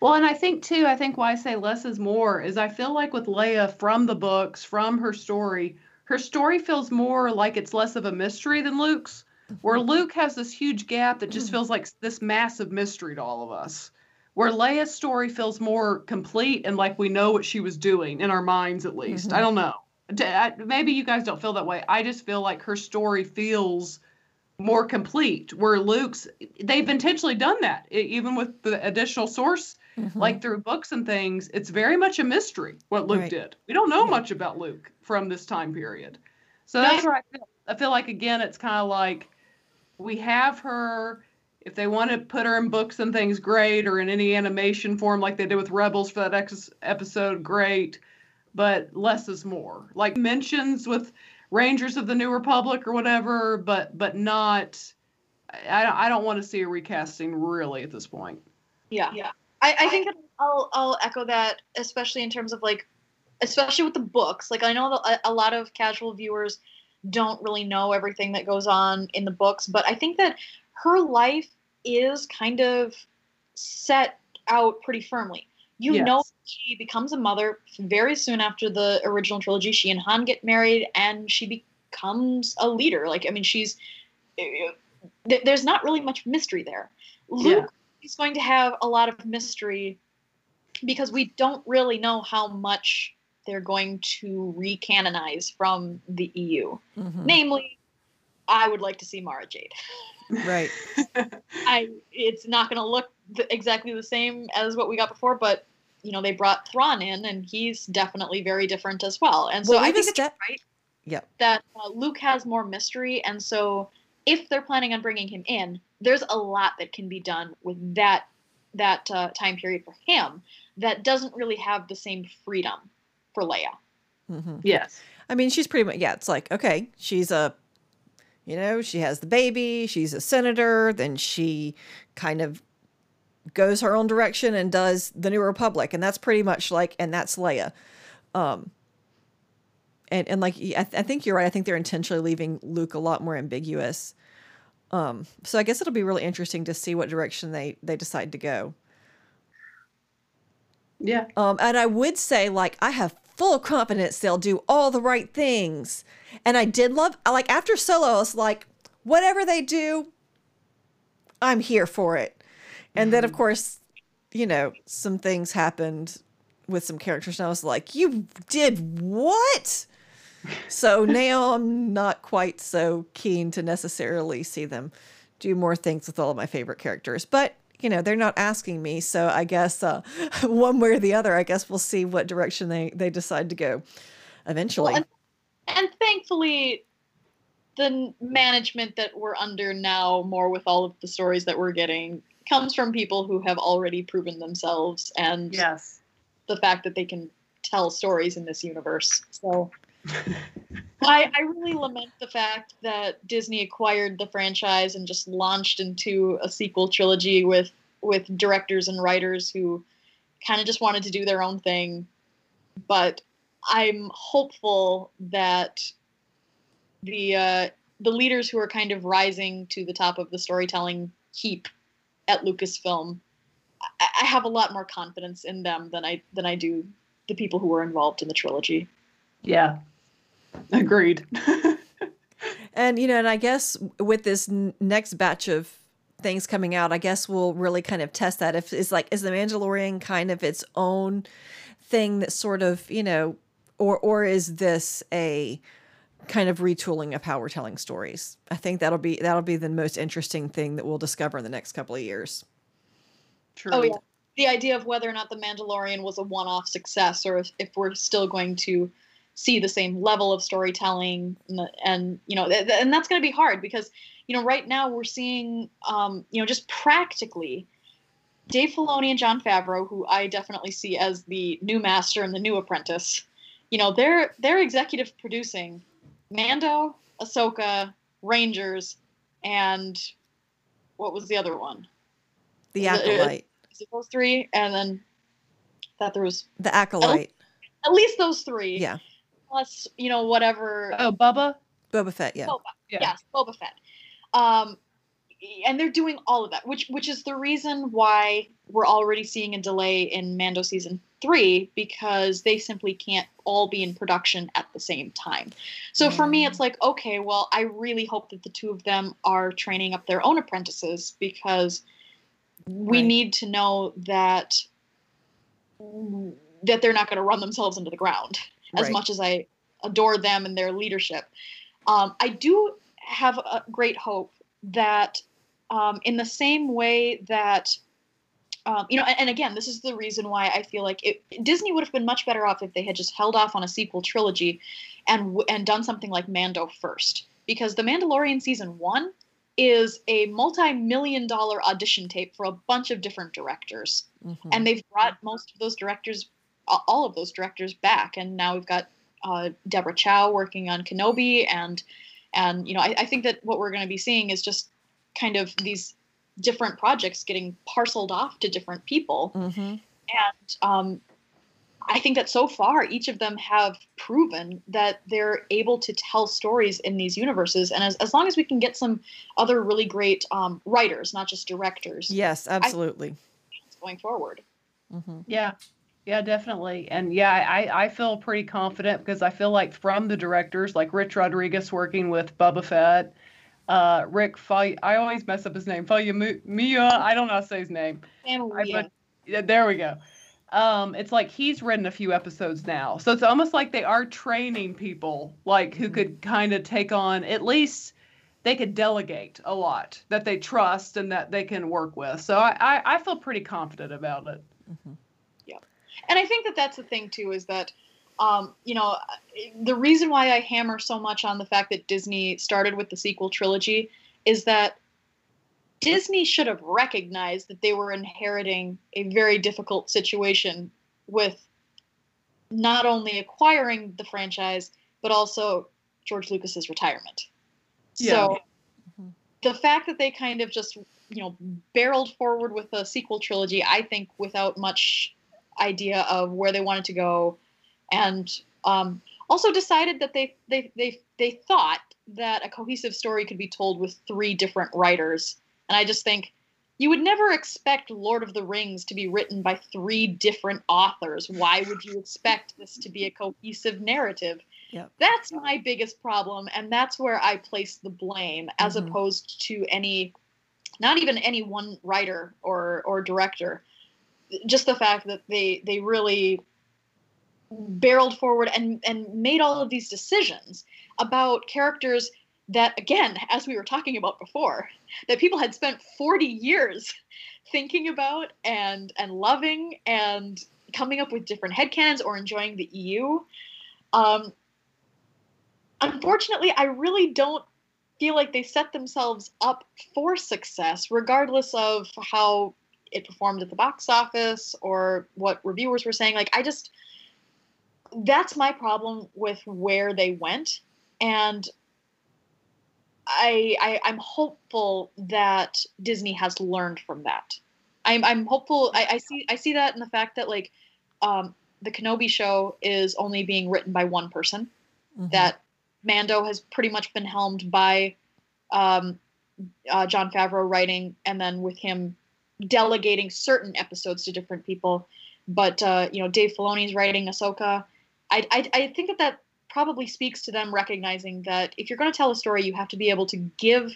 Well, and I think too, why I say less is more is I feel like with Leia from the books, from her story feels more like it's less of a mystery than Luke's, where Luke has this huge gap that just feels like this massive mystery to all of us, where Leia's story feels more complete and like we know what she was doing in our minds, at least. Mm-hmm. I don't know. Maybe you guys don't feel that way. I just feel like her story feels more complete, where Luke's, they've intentionally done that, even with the additional source, mm-hmm, like through books and things. It's very much a mystery what Luke did. We don't know much about Luke from this time period. So that's where I feel like, again, it's kind of like we have her, if they want to put her in books and things, great, or in any animation form like they did with Rebels for that episode, great, but less is more. Like mentions with Rangers of the New Republic or whatever, but not, I don't want to see a recasting really at this point. Yeah. Yeah. I think I'll echo that, especially in terms of like, especially with the books. Like I know a lot of casual viewers don't really know everything that goes on in the books, but I think that her life is kind of set out pretty firmly. You know, she becomes a mother very soon after the original trilogy. She and Han get married, and she becomes a leader. Like, I mean, there's not really much mystery there. Luke is going to have a lot of mystery because we don't really know how much they're going to recanonize from the EU. Mm-hmm. Namely, I would like to see Mara Jade. Right. It's not going to look exactly the same as what we got before, but you know, they brought Thrawn in and he's definitely very different as well. And so I think it's right that Luke has more mystery. And so if they're planning on bringing him in, there's a lot that can be done with that time period for him that doesn't really have the same freedom for Leia. Mm-hmm. Yes. I mean, she's pretty much, it's like, okay, she's a, you know, she has the baby, she's a senator, then she kind of goes her own direction and does the New Republic. And that's pretty much like, and that's Leia. And like, I think you're right. I think they're intentionally leaving Luke a lot more ambiguous. So I guess it'll be really interesting to see what direction they decide to go. Yeah. And I would say, like, I have full confidence they'll do all the right things. And I did love, like, after Solo, I was like, whatever they do, I'm here for it. And then, of course, you know, some things happened with some characters, and I was like, you did what? So now I'm not quite so keen to necessarily see them do more things with all of my favorite characters. But, you know, they're not asking me, so I guess one way or the other, I guess we'll see what direction they decide to go eventually. Well, and thankfully, the management that we're under now, more with all of the stories that we're getting, comes from people who have already proven themselves and the fact that they can tell stories in this universe. So I really lament the fact that Disney acquired the franchise and just launched into a sequel trilogy with directors and writers who kind of just wanted to do their own thing. But I'm hopeful that the leaders who are kind of rising to the top of the storytelling heap at Lucasfilm, I have a lot more confidence in them than I do the people who were involved in the trilogy. Yeah, agreed. And, you know, and I guess with this next batch of things coming out, I guess we'll really kind of test that. If it's like, is The Mandalorian kind of its own thing that sort of, you know, or is this a kind of retooling of how we're telling stories? I think that'll be the most interesting thing that we'll discover in the next couple of years. True. Oh, yeah. The idea of whether or not The Mandalorian was a one-off success, or if we're still going to see the same level of storytelling, and you know, and that's going to be hard because, you know, right now we're seeing, you know, just practically Dave Filoni and Jon Favreau, who I definitely see as the new master and the new apprentice, you know, they're executive producing Mando, Ahsoka, Rangers, and what was the other one? The Acolyte. Those three, and then that there was The Acolyte. At least those three. Yeah. Plus, you know, whatever. Oh, Boba Fett, yeah. Yes, Boba Fett. And they're doing all of that, which is the reason why we're already seeing a delay in Mando season 3, because they simply can't all be in production at the same time. So for me, it's like, okay, well, I really hope that the two of them are training up their own apprentices, because we need to know that they're not going to run themselves into the ground, as much as I adore them and their leadership. I do have a great hope that in the same way that, you know, and again, this is the reason why I feel like Disney would have been much better off if they had just held off on a sequel trilogy and done something like Mando first, because The Mandalorian season 1 is a multi-million-dollar audition tape for a bunch of different directors. Mm-hmm. And they've brought most of those directors, all of those directors back. And now we've got Deborah Chow working on Kenobi. And you know, I think that what we're going to be seeing is just kind of these different projects getting parceled off to different people. Mm-hmm. And I think that so far, each of them have proven that they're able to tell stories in these universes. And as long as we can get some other really great writers, not just directors. Yes, absolutely. Going forward. Mm-hmm. Yeah. Yeah, definitely. And yeah, I feel pretty confident, because I feel like from the directors, like Rich Rodriguez working with Boba Fett, Rick Famuyiwa, I always mess up his name. Famuyiwa, I don't know how to say his name. There we go. It's like he's written a few episodes now. So it's almost like they are training people, like, who could kind of take on, at least they could delegate a lot that they trust and that they can work with. So I feel pretty confident about it. Mm-hmm. Yeah. And I think that that's the thing too, is that, you know, the reason why I hammer so much on the fact that Disney started with the sequel trilogy is that Disney should have recognized that they were inheriting a very difficult situation with not only acquiring the franchise, but also George Lucas's retirement. Yeah. So the fact that they kind of just, you know, barreled forward with a sequel trilogy, I think without much idea of where they wanted to go, and also decided that they thought that a cohesive story could be told with 3 different writers. And I just think you would never expect Lord of the Rings to be written by 3 different authors. Why would you expect this to be a cohesive narrative? Yep. That's my biggest problem. And that's where I place the blame, as opposed to not even any one writer or director. Just the fact that they really barreled forward and made all of these decisions about characters that, again, as we were talking about before, that people had spent 40 years thinking about and loving and coming up with different headcanons or enjoying the EU. Unfortunately, I really don't feel like they set themselves up for success, regardless of how it performed at the box office or what reviewers were saying. Like, that's my problem with where they went. And I'm hopeful that Disney has learned from that. I'm hopeful. I see that in the fact that, like, the Kenobi show is only being written by one person. Mm-hmm. That Mando has pretty much been helmed by Jon Favreau writing, and then with him delegating certain episodes to different people. But you know, Dave Filoni's writing Ahsoka. I think that probably speaks to them recognizing that if you're going to tell a story, you have to be able to give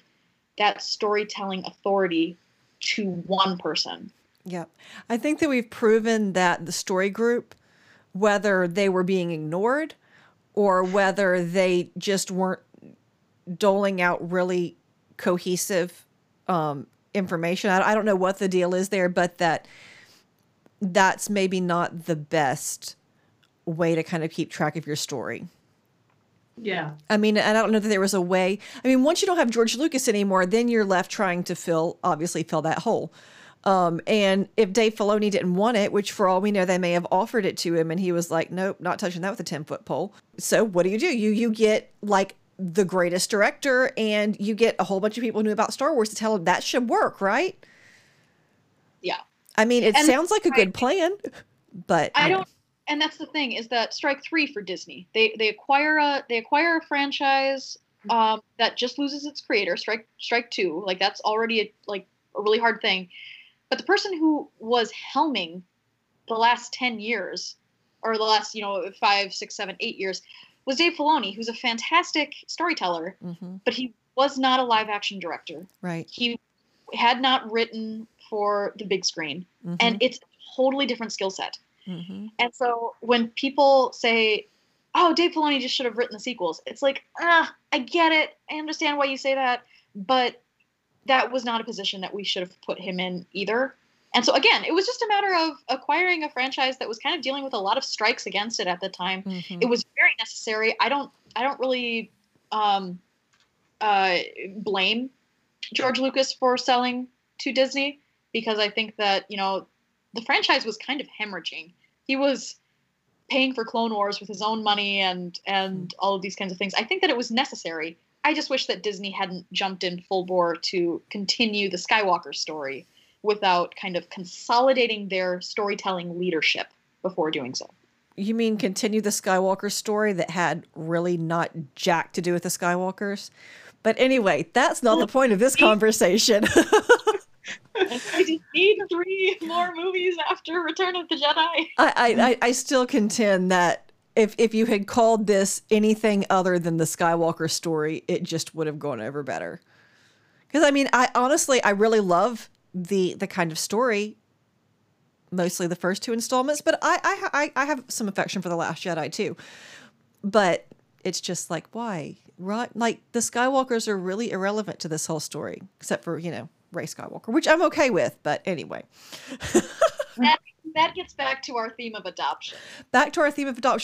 that storytelling authority to one person. Yep. I think that we've proven that the story group, whether they were being ignored or whether they just weren't doling out really cohesive information. I don't know what the deal is there, but that's maybe not the best way to kind of keep track of your story. Yeah. I mean, I don't know that there was a way. I mean, once you don't have George Lucas anymore, then you're left trying to obviously fill that hole. And if Dave Filoni didn't want it, which for all we know, they may have offered it to him and he was like, nope, not touching that with a 10-foot pole. So what do? You get like the greatest director and you get a whole bunch of people who knew about Star Wars to tell them that should work, right? Yeah. I mean, it sounds like a good plan, but I don't. And that's the thing, is that strike three for Disney. They acquire a franchise that just loses its creator. Strike two, like that's already a really hard thing. But the person who was helming the last 10 years, or the last 5, 6, 7, 8 years, was Dave Filoni, who's a fantastic storyteller, but he was not a live action director. Right. He had not written for the big screen, and it's a totally different skill set. And so when people say, oh, Dave Filoni just should have written the sequels, it's like, I get it. I understand why you say that. But that was not a position that we should have put him in either. And so, again, it was just a matter of acquiring a franchise that was kind of dealing with a lot of strikes against it at the time. It was very necessary. I don't really blame George Lucas for selling to Disney, because I think that, the franchise was kind of hemorrhaging. He was paying for Clone Wars with his own money and all of these kinds of things. I think that it was necessary. I just wish that Disney hadn't jumped in full bore to continue the Skywalker story without kind of consolidating their storytelling leadership before doing so. You mean continue the Skywalker story that had really not jack to do with the Skywalkers? But anyway, that's not the point of this conversation. I just need 3 more movies after Return of the Jedi. I still contend that if you had called this anything other than the Skywalker story, it just would have gone over better. Because I mean, I honestly really love the kind of story, mostly the first 2 installments, but I have some affection for The Last Jedi too. But it's just like, why? Right? Like the Skywalkers are really irrelevant to this whole story, except for, Rey Skywalker, which I'm okay with, but anyway. that gets back to our theme of adoption.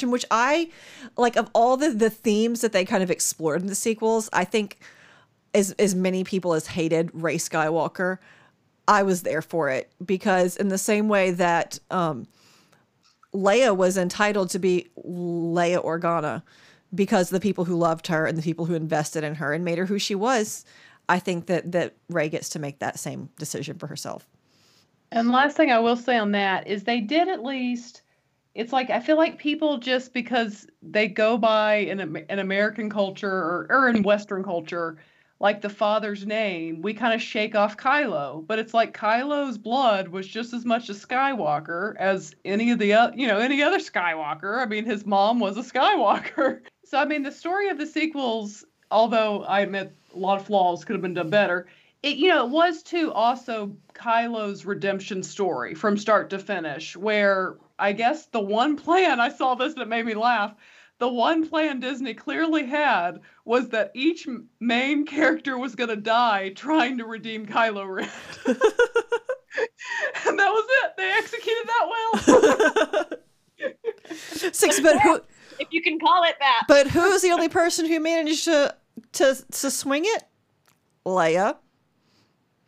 Which I, of all the themes that they kind of explored in the sequels, I think as many people as hated Rey Skywalker, I was there for it. Because in the same way that Leia was entitled to be Leia Organa because the people who loved her and the people who invested in her and made her who she was, I think that Rey gets to make that same decision for herself. And last thing I will say on that is they did at least, it's like, I feel like people, just because they go by an American culture or in Western culture, like the father's name, we kind of shake off Kylo. But it's like Kylo's blood was just as much a Skywalker as any of the, any other Skywalker. I mean, his mom was a Skywalker. So, I mean, the story of the sequels, although I admit a lot of flaws, could have been done better. It was too also Kylo's redemption story from start to finish, where I guess the one plan, I saw this and it made me laugh, the one plan Disney clearly had was that each main character was going to die trying to redeem Kylo Ren. And that was it. They executed that well. But who, if you can call it that. But who's the only person who managed to swing it? Leia.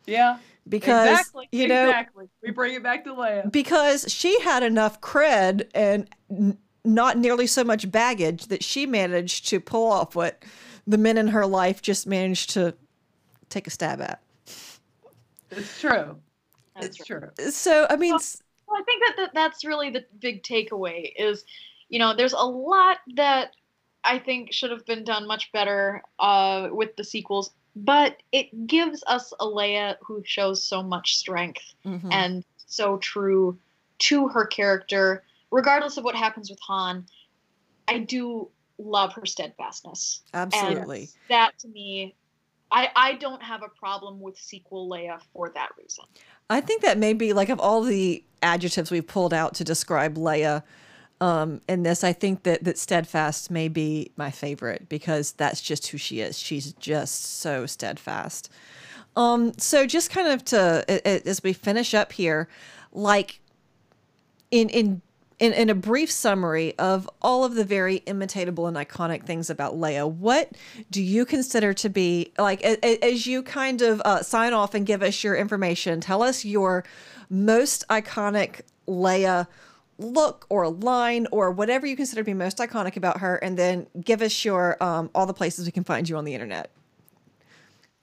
Yeah. Because exactly. We bring it back to Leia. Because she had enough cred and not nearly so much baggage that she managed to pull off what the men in her life just managed to take a stab at. It's true. That's true. So, I mean, well, I think that's really the big takeaway is, there's a lot that I think should have been done much better with the sequels, but it gives us a Leia who shows so much strength and so true to her character, regardless of what happens with Han. I do love her steadfastness. Absolutely. And that to me, I don't have a problem with sequel Leia for that reason. I think that may be, like, of all the adjectives we've pulled out to describe Leia in this, I think that steadfast may be my favorite, because that's just who she is. She's just so steadfast. So just kind of as we finish up here, like in a brief summary of all of the very imitatable and iconic things about Leia, what do you consider to be, like, as you kind of sign off and give us your information, tell us your most iconic Leia look or line or whatever you consider to be most iconic about her, and then give us your all the places we can find you on the internet.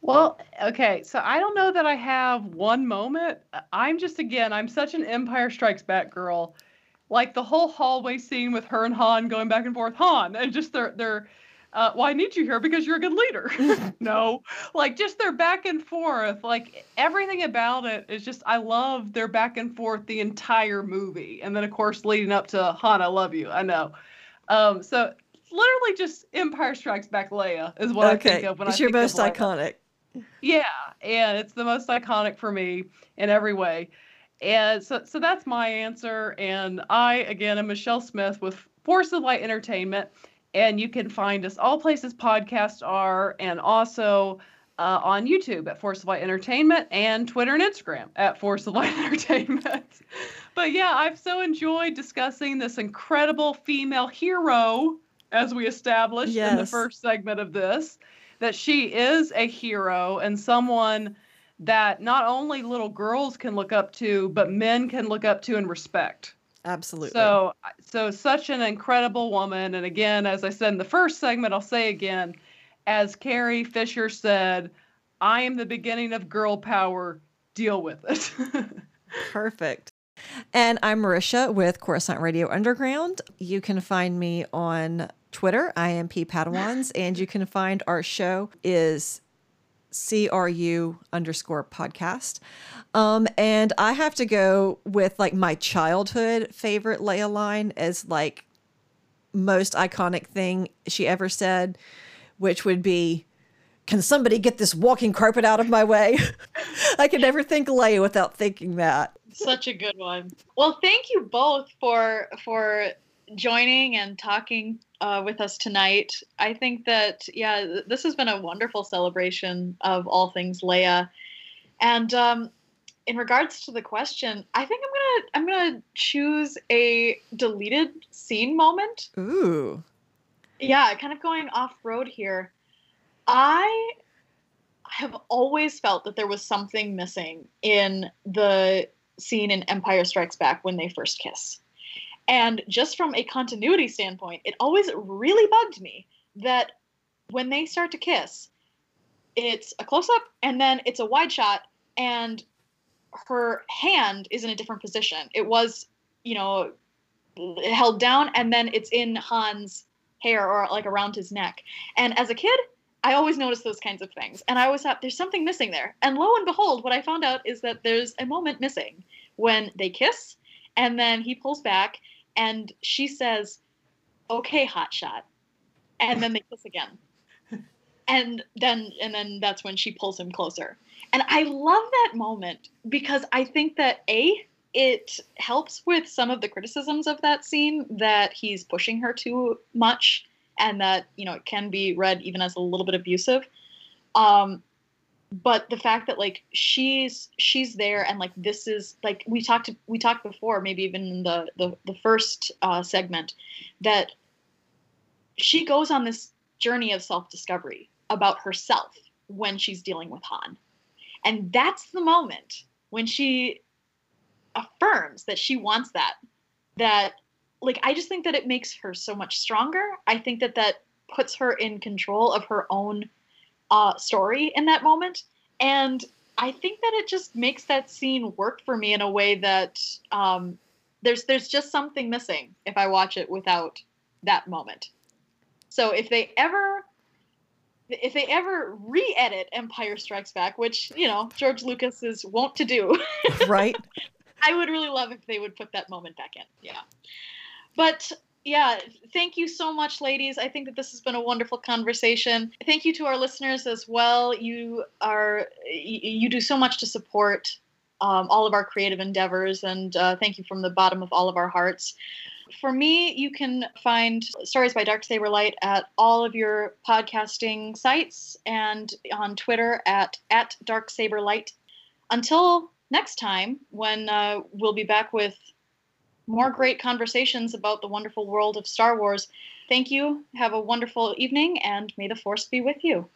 Well, okay, so I don't know that I have one moment. I'm such an Empire Strikes Back girl. Like the whole hallway scene with her and Han going back and forth, Han, and just their well, I need you here because you're a good leader. No, like just their back and forth, like everything about it is just, I love their back and forth the entire movie. And then of course, leading up to Han, I love you, I know. So literally just Empire Strikes Back Leia is what I think of when I think of Leia. It's your most iconic. Yeah, and it's the most iconic for me in every way. And so that's my answer. And I, again, am Michelle Smith with Force of Light Entertainment. And you can find us all places podcasts are, and also on YouTube at Force of Light Entertainment, and Twitter and Instagram at Force of Light Entertainment. But yeah, I've so enjoyed discussing this incredible female hero, as we established in the first segment of this, that she is a hero and someone that not only little girls can look up to, but men can look up to and respect. Absolutely. So such an incredible woman. And again, as I said in the first segment, I'll say again, as Carrie Fisher said, I am the beginning of girl power. Deal with it. Perfect. And I'm Marisha with Coruscant Radio Underground. You can find me on Twitter, IMP Padawans, and you can find our show is CRU_podcast. And I have to go with, like, my childhood favorite Leia line as, like, most iconic thing she ever said, which would be, "Can somebody get this walking carpet out of my way?" I can never think Leia without thinking that. Such a good one. Well, thank you both for joining and talking with us tonight. I think that, this has been a wonderful celebration of all things Leia. And in regards to the question, I think I'm gonna choose a deleted scene moment. Ooh. Yeah, kind of going off road here. I have always felt that there was something missing in the scene in Empire Strikes Back when they first kiss. And just from a continuity standpoint, it always really bugged me that when they start to kiss, it's a close-up and then it's a wide shot and her hand is in a different position. It was, held down and then it's in Han's hair or, like, around his neck. And as a kid, I always noticed those kinds of things. And I always thought there's something missing there. And lo and behold, what I found out is that there's a moment missing when they kiss and then he pulls back and she says, "Okay, hotshot." And then they kiss again. And then that's when she pulls him closer. And I love that moment because I think that it helps with some of the criticisms of that scene, that he's pushing her too much and that, it can be read even as a little bit abusive. But the fact that, like, she's there and, like, this is, like, we talked before, maybe even in the first segment, that she goes on this journey of self-discovery about herself when she's dealing with Han. And that's the moment when she affirms that she wants that, like, I just think that it makes her so much stronger. I think that puts her in control of her own story in that moment. And I think that it just makes that scene work for me in a way that there's just something missing if I watch it without that moment. So if they ever re-edit Empire Strikes Back, which, George Lucas is wont to do. Right. I would really love if they would put that moment back in. Yeah. But Yeah, thank you so much, ladies. I think that this has been a wonderful conversation. Thank you to our listeners as well. You do so much to support all of our creative endeavors, and thank you from the bottom of all of our hearts. For me, you can find Stories by Darksaber Light at all of your podcasting sites and on Twitter at @DarksaberLight. Until next time, when we'll be back with more great conversations about the wonderful world of Star Wars. Thank you. Have a wonderful evening, and may the Force be with you.